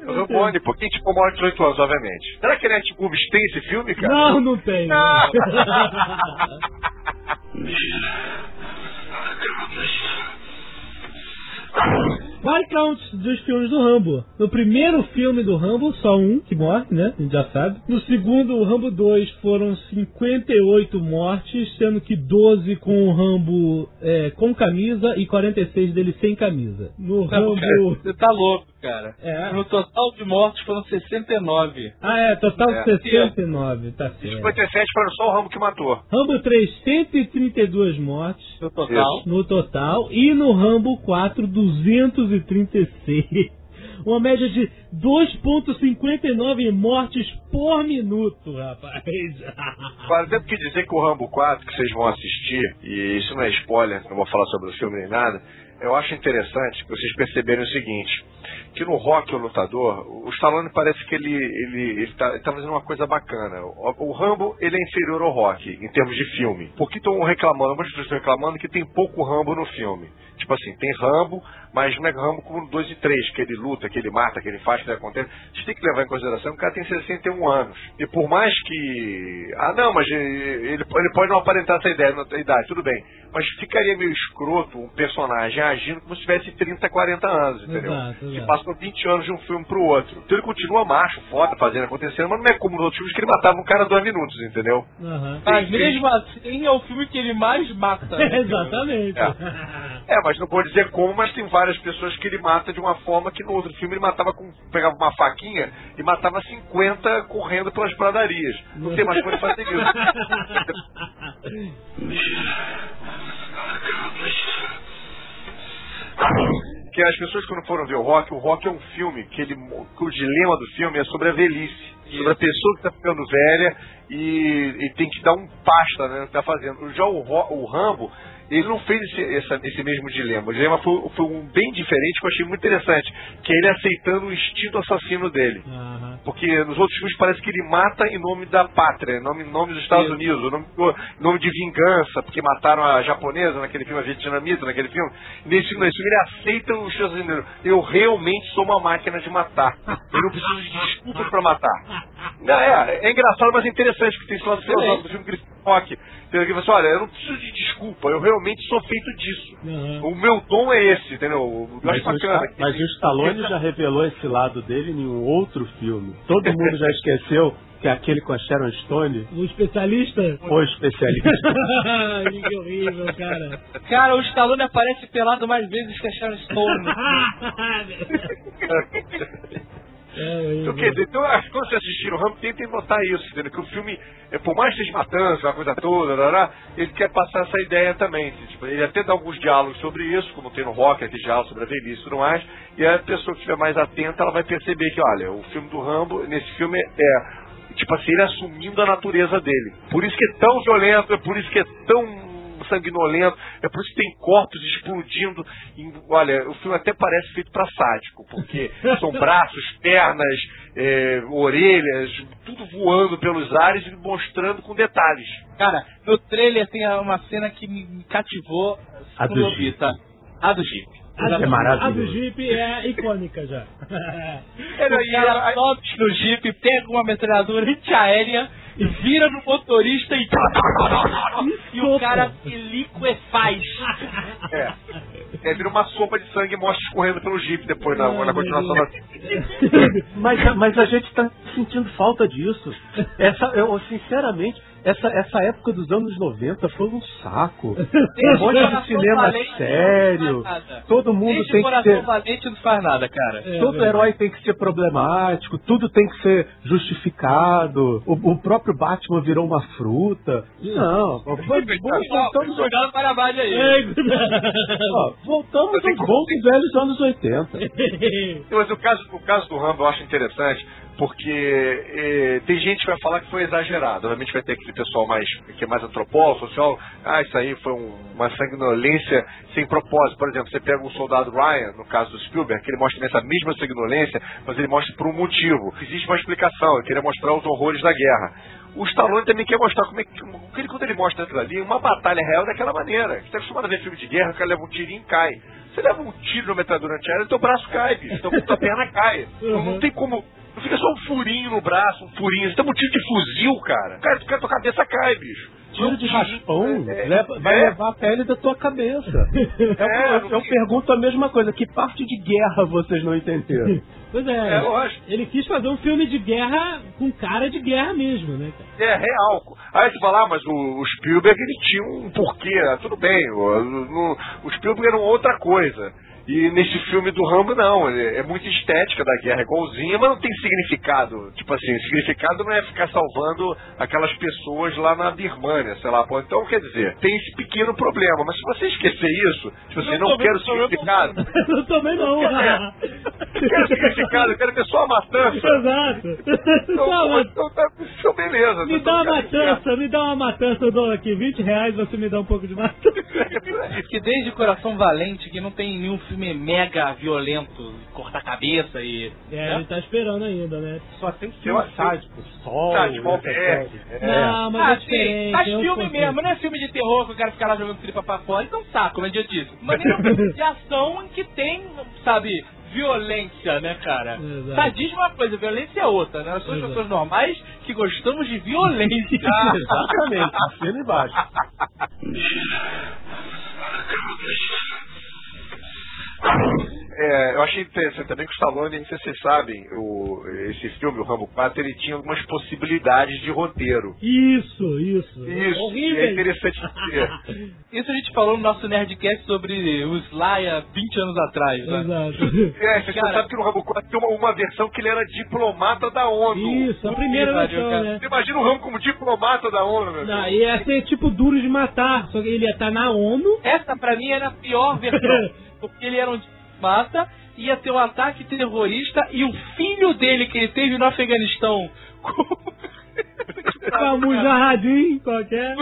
Rambone, pô. Quem tipo maior de 18 anos, obviamente. Será que a NetGubs tem esse filme, cara? Não, não tem. Ah. Body count dos filmes do Rambo. No primeiro filme do Rambo, só um que morre, né? A gente já sabe. No segundo, o Rambo 2, foram 58 mortes, sendo que 12 com o Rambo com camisa e 46 dele sem camisa. No Rambo... Cara, você tá louco, cara. É. No total de mortes foram 69. Ah, é. Total 69. Tá certo. 57 foram só o Rambo que matou. Rambo 3, 132 mortes. No total. Isso. No total. E no Rambo 4, 236. Uma média de 2,59 mortes por minuto, rapaz. Claro, tem que dizer que o Rambo 4, que vocês vão assistir, e isso não é spoiler, não vou falar sobre o filme nem nada, eu acho interessante que vocês perceberem o seguinte, que no Rock, o Lutador, o Stallone parece que ele tá fazendo uma coisa bacana. O Rambo, ele é inferior ao Rock, em termos de filme. Porque estão reclamando, muitas pessoas estão reclamando que tem pouco Rambo no filme. Tipo assim, tem Rambo, mas não é Rambo como 2 e 3, que ele luta, que ele mata, que ele faz, que ele acontece. Vocês têm que levar em consideração que o cara tem 61 anos. E por mais que... Ah, não, mas ele pode não aparentar essa ideia na idade, tudo bem. Mas ficaria meio escroto um personagem agindo como se tivesse 30, 40 anos, entendeu? Exato, exato. Que passou 20 anos de um filme pro outro. Então ele continua macho, foda, fazendo, acontecendo, mas não é como nos outros filmes que ele matava um cara 2 minutos, entendeu? Uhum. Mas mesmo assim é o filme que ele mais mata. Exatamente. É, mas não vou dizer como, mas tem várias pessoas que ele mata de uma forma que no outro filme ele matava com... Pegava uma faquinha e matava 50 correndo pelas pradarias. Não tem mais como ele fazer isso. Que as pessoas quando foram ver o Rock é um filme que o dilema do filme é sobre a velhice, sobre a pessoa que tá ficando velha e tem que dar um pasta, né, no que tá fazendo. Já o Rambo, ele não fez esse mesmo dilema. O dilema foi um bem diferente que eu achei muito interessante, que é ele aceitando o instinto assassino dele. Uhum. Porque nos outros filmes parece que ele mata em nome da pátria, em nome dos Estados Unidos, em nome de vingança, porque mataram a japonesa naquele filme, a vietnamita naquele filme. Nesse filme ele aceita o instinto assassino dele. Eu realmente sou uma máquina de matar. Eu não preciso de desculpa pra matar. É engraçado, mas é interessante, porque tem esse lado do filme que ele toque. Ele fala assim, olha, eu não preciso de desculpa, eu realmente sou feito disso. Uhum. O meu dom é esse, entendeu? Mas o Stallone já revelou esse lado dele em um outro filme. Todo mundo já esqueceu que é aquele com a Sharon Stone. O especialista? O especialista. Que horrível, cara. Cara, o Stallone aparece pelado mais vezes que a Sharon Stone. Então, acho que quando vocês assistiram o Rambo, tentem notar isso, entendeu? Que o filme, por mais que seja matança, a coisa toda, ele quer passar essa ideia também. Tipo, ele até dá alguns diálogos sobre isso, como tem no Rock, aquele diálogo sobre a velhice e tudo mais. E a pessoa que estiver mais atenta, ela vai perceber que, olha, o filme do Rambo, nesse filme ele assumindo a natureza dele. Por isso que é tão violento, por isso que é tão todo sanguinolento, é por isso que tem corpos explodindo. Olha, o filme até parece feito pra sádico, porque são braços, pernas, orelhas, tudo voando pelos ares e mostrando com detalhes. Cara, no trailer tem uma cena que me cativou. A do Jeep. A do Jeep. A do Jeep é icônica já. O cara sobe no Jeep, pega uma metralhadora antiaérea, vira no motorista e... e o cara se liquefaz. Vira uma sopa de sangue e mostra escorrendo pelo Jeep depois na continuação da... mas a gente tá sentindo falta disso. Eu sinceramente... Essa época dos anos 90 foi um saco. Um monte de cinema sério. Todo mundo tem que ser... não faz nada, cara. Todo herói tem que ser problemático. Tudo tem que ser justificado. O próprio Batman virou uma fruta. Não. Voltamos... Cuidado para a base aí. Voltamos aos bons e velhos anos 80. Mas o caso do Rambo eu acho interessante, porque tem gente que vai falar que foi exagerado. Obviamente vai ter aquele pessoal que é mais antropólogo, social. Isso aí foi uma sanguinolência sem propósito. Por exemplo, você pega um soldado Ryan, no caso do Spielberg, que ele mostra nessa mesma sanguinolência, mas ele mostra por um motivo. Existe uma explicação, ele queria mostrar os horrores da guerra. O Stallone também quer mostrar como é que... Quando ele mostra aquilo ali, uma batalha real daquela maneira. Você está acostumado a ver filme de guerra, o cara leva um tirinho e cai. Você leva um tiro no metralhadora antiaérea, teu braço cai, bicho. Tua perna cai. Não tem como... Não fica só um furinho no braço, um furinho. Você tem um tiro de fuzil, cara. Cara, tua cabeça cai, bicho. Tiro de raspão vai levar a pele da tua cabeça. Eu pergunto a mesma coisa. Que parte de guerra vocês não entenderam? Pois é, lógico. Ele quis fazer um filme de guerra com cara de guerra mesmo, né, cara? Real. Aí você fala, mas o Spielberg, ele tinha um porquê. Tudo bem, o Spielberg era uma outra coisa. E nesse filme do Rambo, não. É muito estética da guerra, é igualzinha, mas não tem significado. Tipo assim, o significado não é ficar salvando aquelas pessoas lá na Birmânia, sei lá. Então, quer dizer, tem esse pequeno problema. Mas se você esquecer isso, tipo assim, não quero significado... Eu também não. Eu quero significado, eu quero ver só a matança. Exato. Então, beleza. Me dá uma matança, eu dou aqui R$20, você me dá um pouco de matança. Que desde Coração Valente, que não tem nenhum filme mega violento, cortar a cabeça e... ele tá esperando ainda, né? Só tem filme sádico, sol... Sádico, não, mas é diferente. Faz filme mesmo, não é filme de terror que o cara fica lá jogando tripa pra fora, então saco, mas eu disse. Mas nem é um filme de ação que tem, sabe... violência, né, cara? Exato. Sadismo é uma coisa, violência é outra, né? Nós somos pessoas normais que gostamos de violência. Exatamente, acima e baixo. Eu achei interessante também que o Stallone, não sei se vocês sabem, esse filme, o Rambo 4, ele tinha algumas possibilidades de roteiro. Isso, é interessante dizer. Isso a gente falou no nosso Nerdcast sobre o Sly há 20 anos atrás, né? Exato. Você sabe que no Rambo 4 tem uma versão que ele era diplomata da ONU. Isso, a primeira versão, né? Você imagina o Rambo como diplomata da ONU, meu Deus. E ia ser tipo Duro de Matar, só que ele ia estar na ONU. Essa pra mim era a pior versão, porque ele era um mata, ia ter um ataque terrorista e o filho dele que ele teve no Afeganistão com o Mujahideen qualquer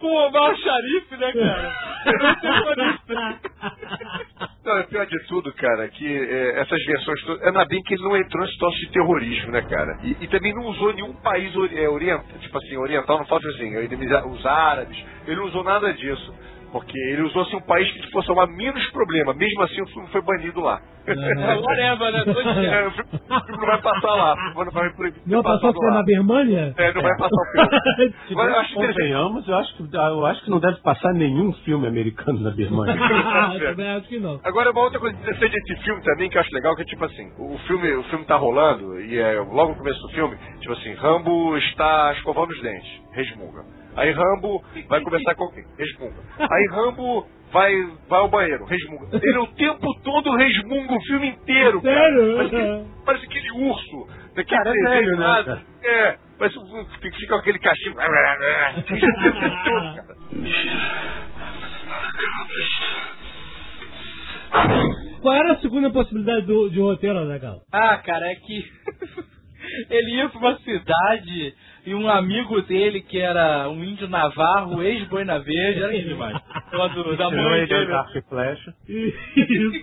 com o Omar Sharif, né, cara? Não, é pior de tudo, cara, que essas versões todas... Ainda bem que ele não entrou nesse troço de terrorismo, né, cara? E também não usou nenhum país oriental, tipo assim, oriental, não falo assim, os árabes, ele não usou nada disso. Porque ele usou assim um país que fosse uma menos problema. Mesmo assim, o filme foi banido lá. Whatever, né? O filme não vai passar lá. Não vai passar o filme na Birmânia? Não vai passar o filme. Eu acho que não deve passar nenhum filme americano na Birmânia. Eu também acho que não. Agora, uma outra coisa interessante desse filme também, que eu acho legal, que é tipo assim, o filme tá rolando, e logo no começo do filme, tipo assim, Rambo está escovando os dentes, resmunga. Aí Rambo vai começar com alguém, resmunga. Aí Rambo vai ao banheiro, resmunga. Ele o tempo todo resmunga o filme inteiro, cara. Sério? Parece aquele urso. Cara, é sério, né, cara? Parece que fica com aquele cachimbo. Cara. Qual era a segunda possibilidade de roteiro, Azaghâl? Cara, é que ele ia pra uma cidade... e um amigo dele que era um índio navarro, ex-boi na veja, era demais. Da mãe dele. Isso.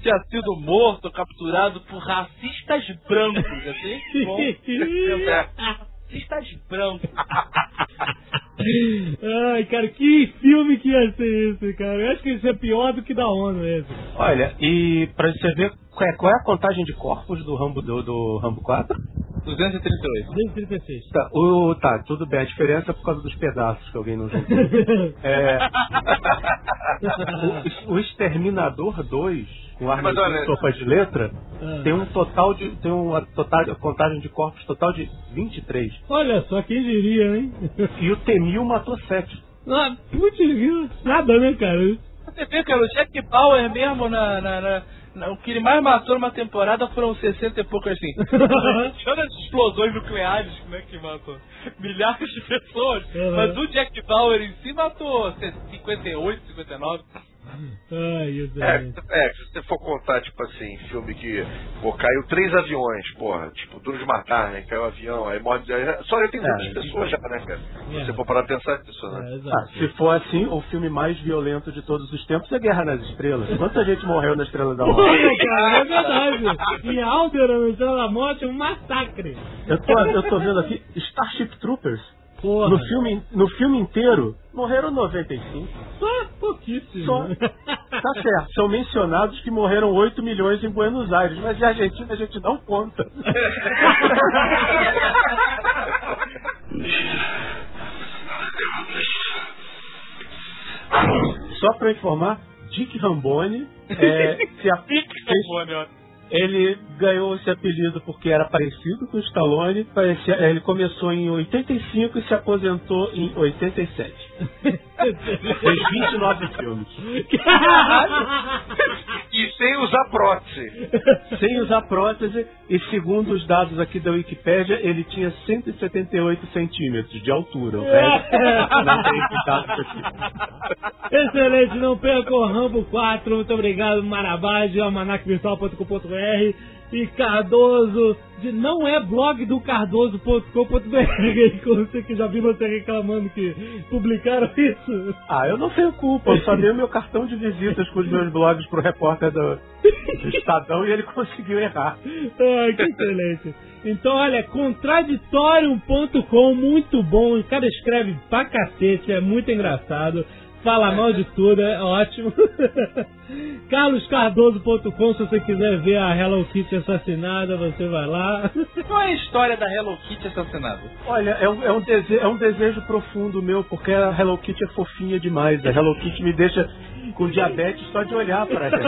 Tinha sido morto, capturado por racistas brancos. Assim, bom. Racistas brancos. Ai, cara, que filme que ia ser esse, cara. Eu acho que isso é pior do que da ONU esse. Olha, e pra você ver qual é a contagem de corpos do Rambo, do Rambo 4? 238. 236. Tá, tudo bem. A diferença é por causa dos pedaços que alguém não juntou. O Exterminador 2, com arma de sopa de letra, tem um total de. Tem uma contagem de corpos total de 23. Olha só, quem diria, hein? E o T-1000 matou 7. Ah, putz, nada, né, cara? Você vê, cara, o Jack Bauer mesmo o que ele mais matou numa temporada foram 60 e pouco, assim. Olha as explosões nucleares, como é que matou? Milhares de pessoas. Uhum. Mas o Jack Bauer em si matou 58, 59. Se você for contar, tipo assim, filme que, pô, caiu 3 aviões, porra, tipo, Duro de Matar, né? Caiu um avião, aí morre. Só já tem muitas pessoas já, né, cara? Se você for parar a pensar nisso, né? Se for assim, o filme mais violento de todos os tempos é Guerra nas Estrelas. Quanta gente morreu na Estrela da Morte? É verdade. E Alderaan na Estrela da Morte é um massacre. Eu tô vendo aqui Starship Troopers. Porra. No filme inteiro, morreram 95. Só pouquíssimo. Tá certo, são mencionados que morreram 8 milhões em Buenos Aires, mas de Argentina a gente não conta. Só pra informar, Dick Rambone ele ganhou esse apelido porque era parecido com o Stallone. Ele começou em 85 e se aposentou em 87. Fez 29 filmes. E sem usar prótese. Sem usar prótese. E segundo os dados aqui da Wikipédia, ele tinha 178 centímetros de altura. Não tem dados aqui. Excelente, não perca o Rambo 4. Muito obrigado, Mário Abbade, almanacvirtual.com.br e Cardoso, de não é blog do cardoso.com.br, como você que já viu você reclamando que publicaram isso. Ah, eu não tenho culpa, eu só dei o meu cartão de visitas com os meus blogs pro repórter do Estadão e ele conseguiu errar. Ah, que excelente. Então, olha, contraditorium.com, muito bom, o cara escreve pra cacete, é muito engraçado. Fala mal de tudo, é ótimo. carloscardoso.com, se você quiser ver a Hello Kitty assassinada, você vai lá. Qual é a história da Hello Kitty assassinada? Olha, é um desejo profundo meu, porque a Hello Kitty é fofinha demais. A Hello Kitty me deixa com diabetes só de olhar para ela.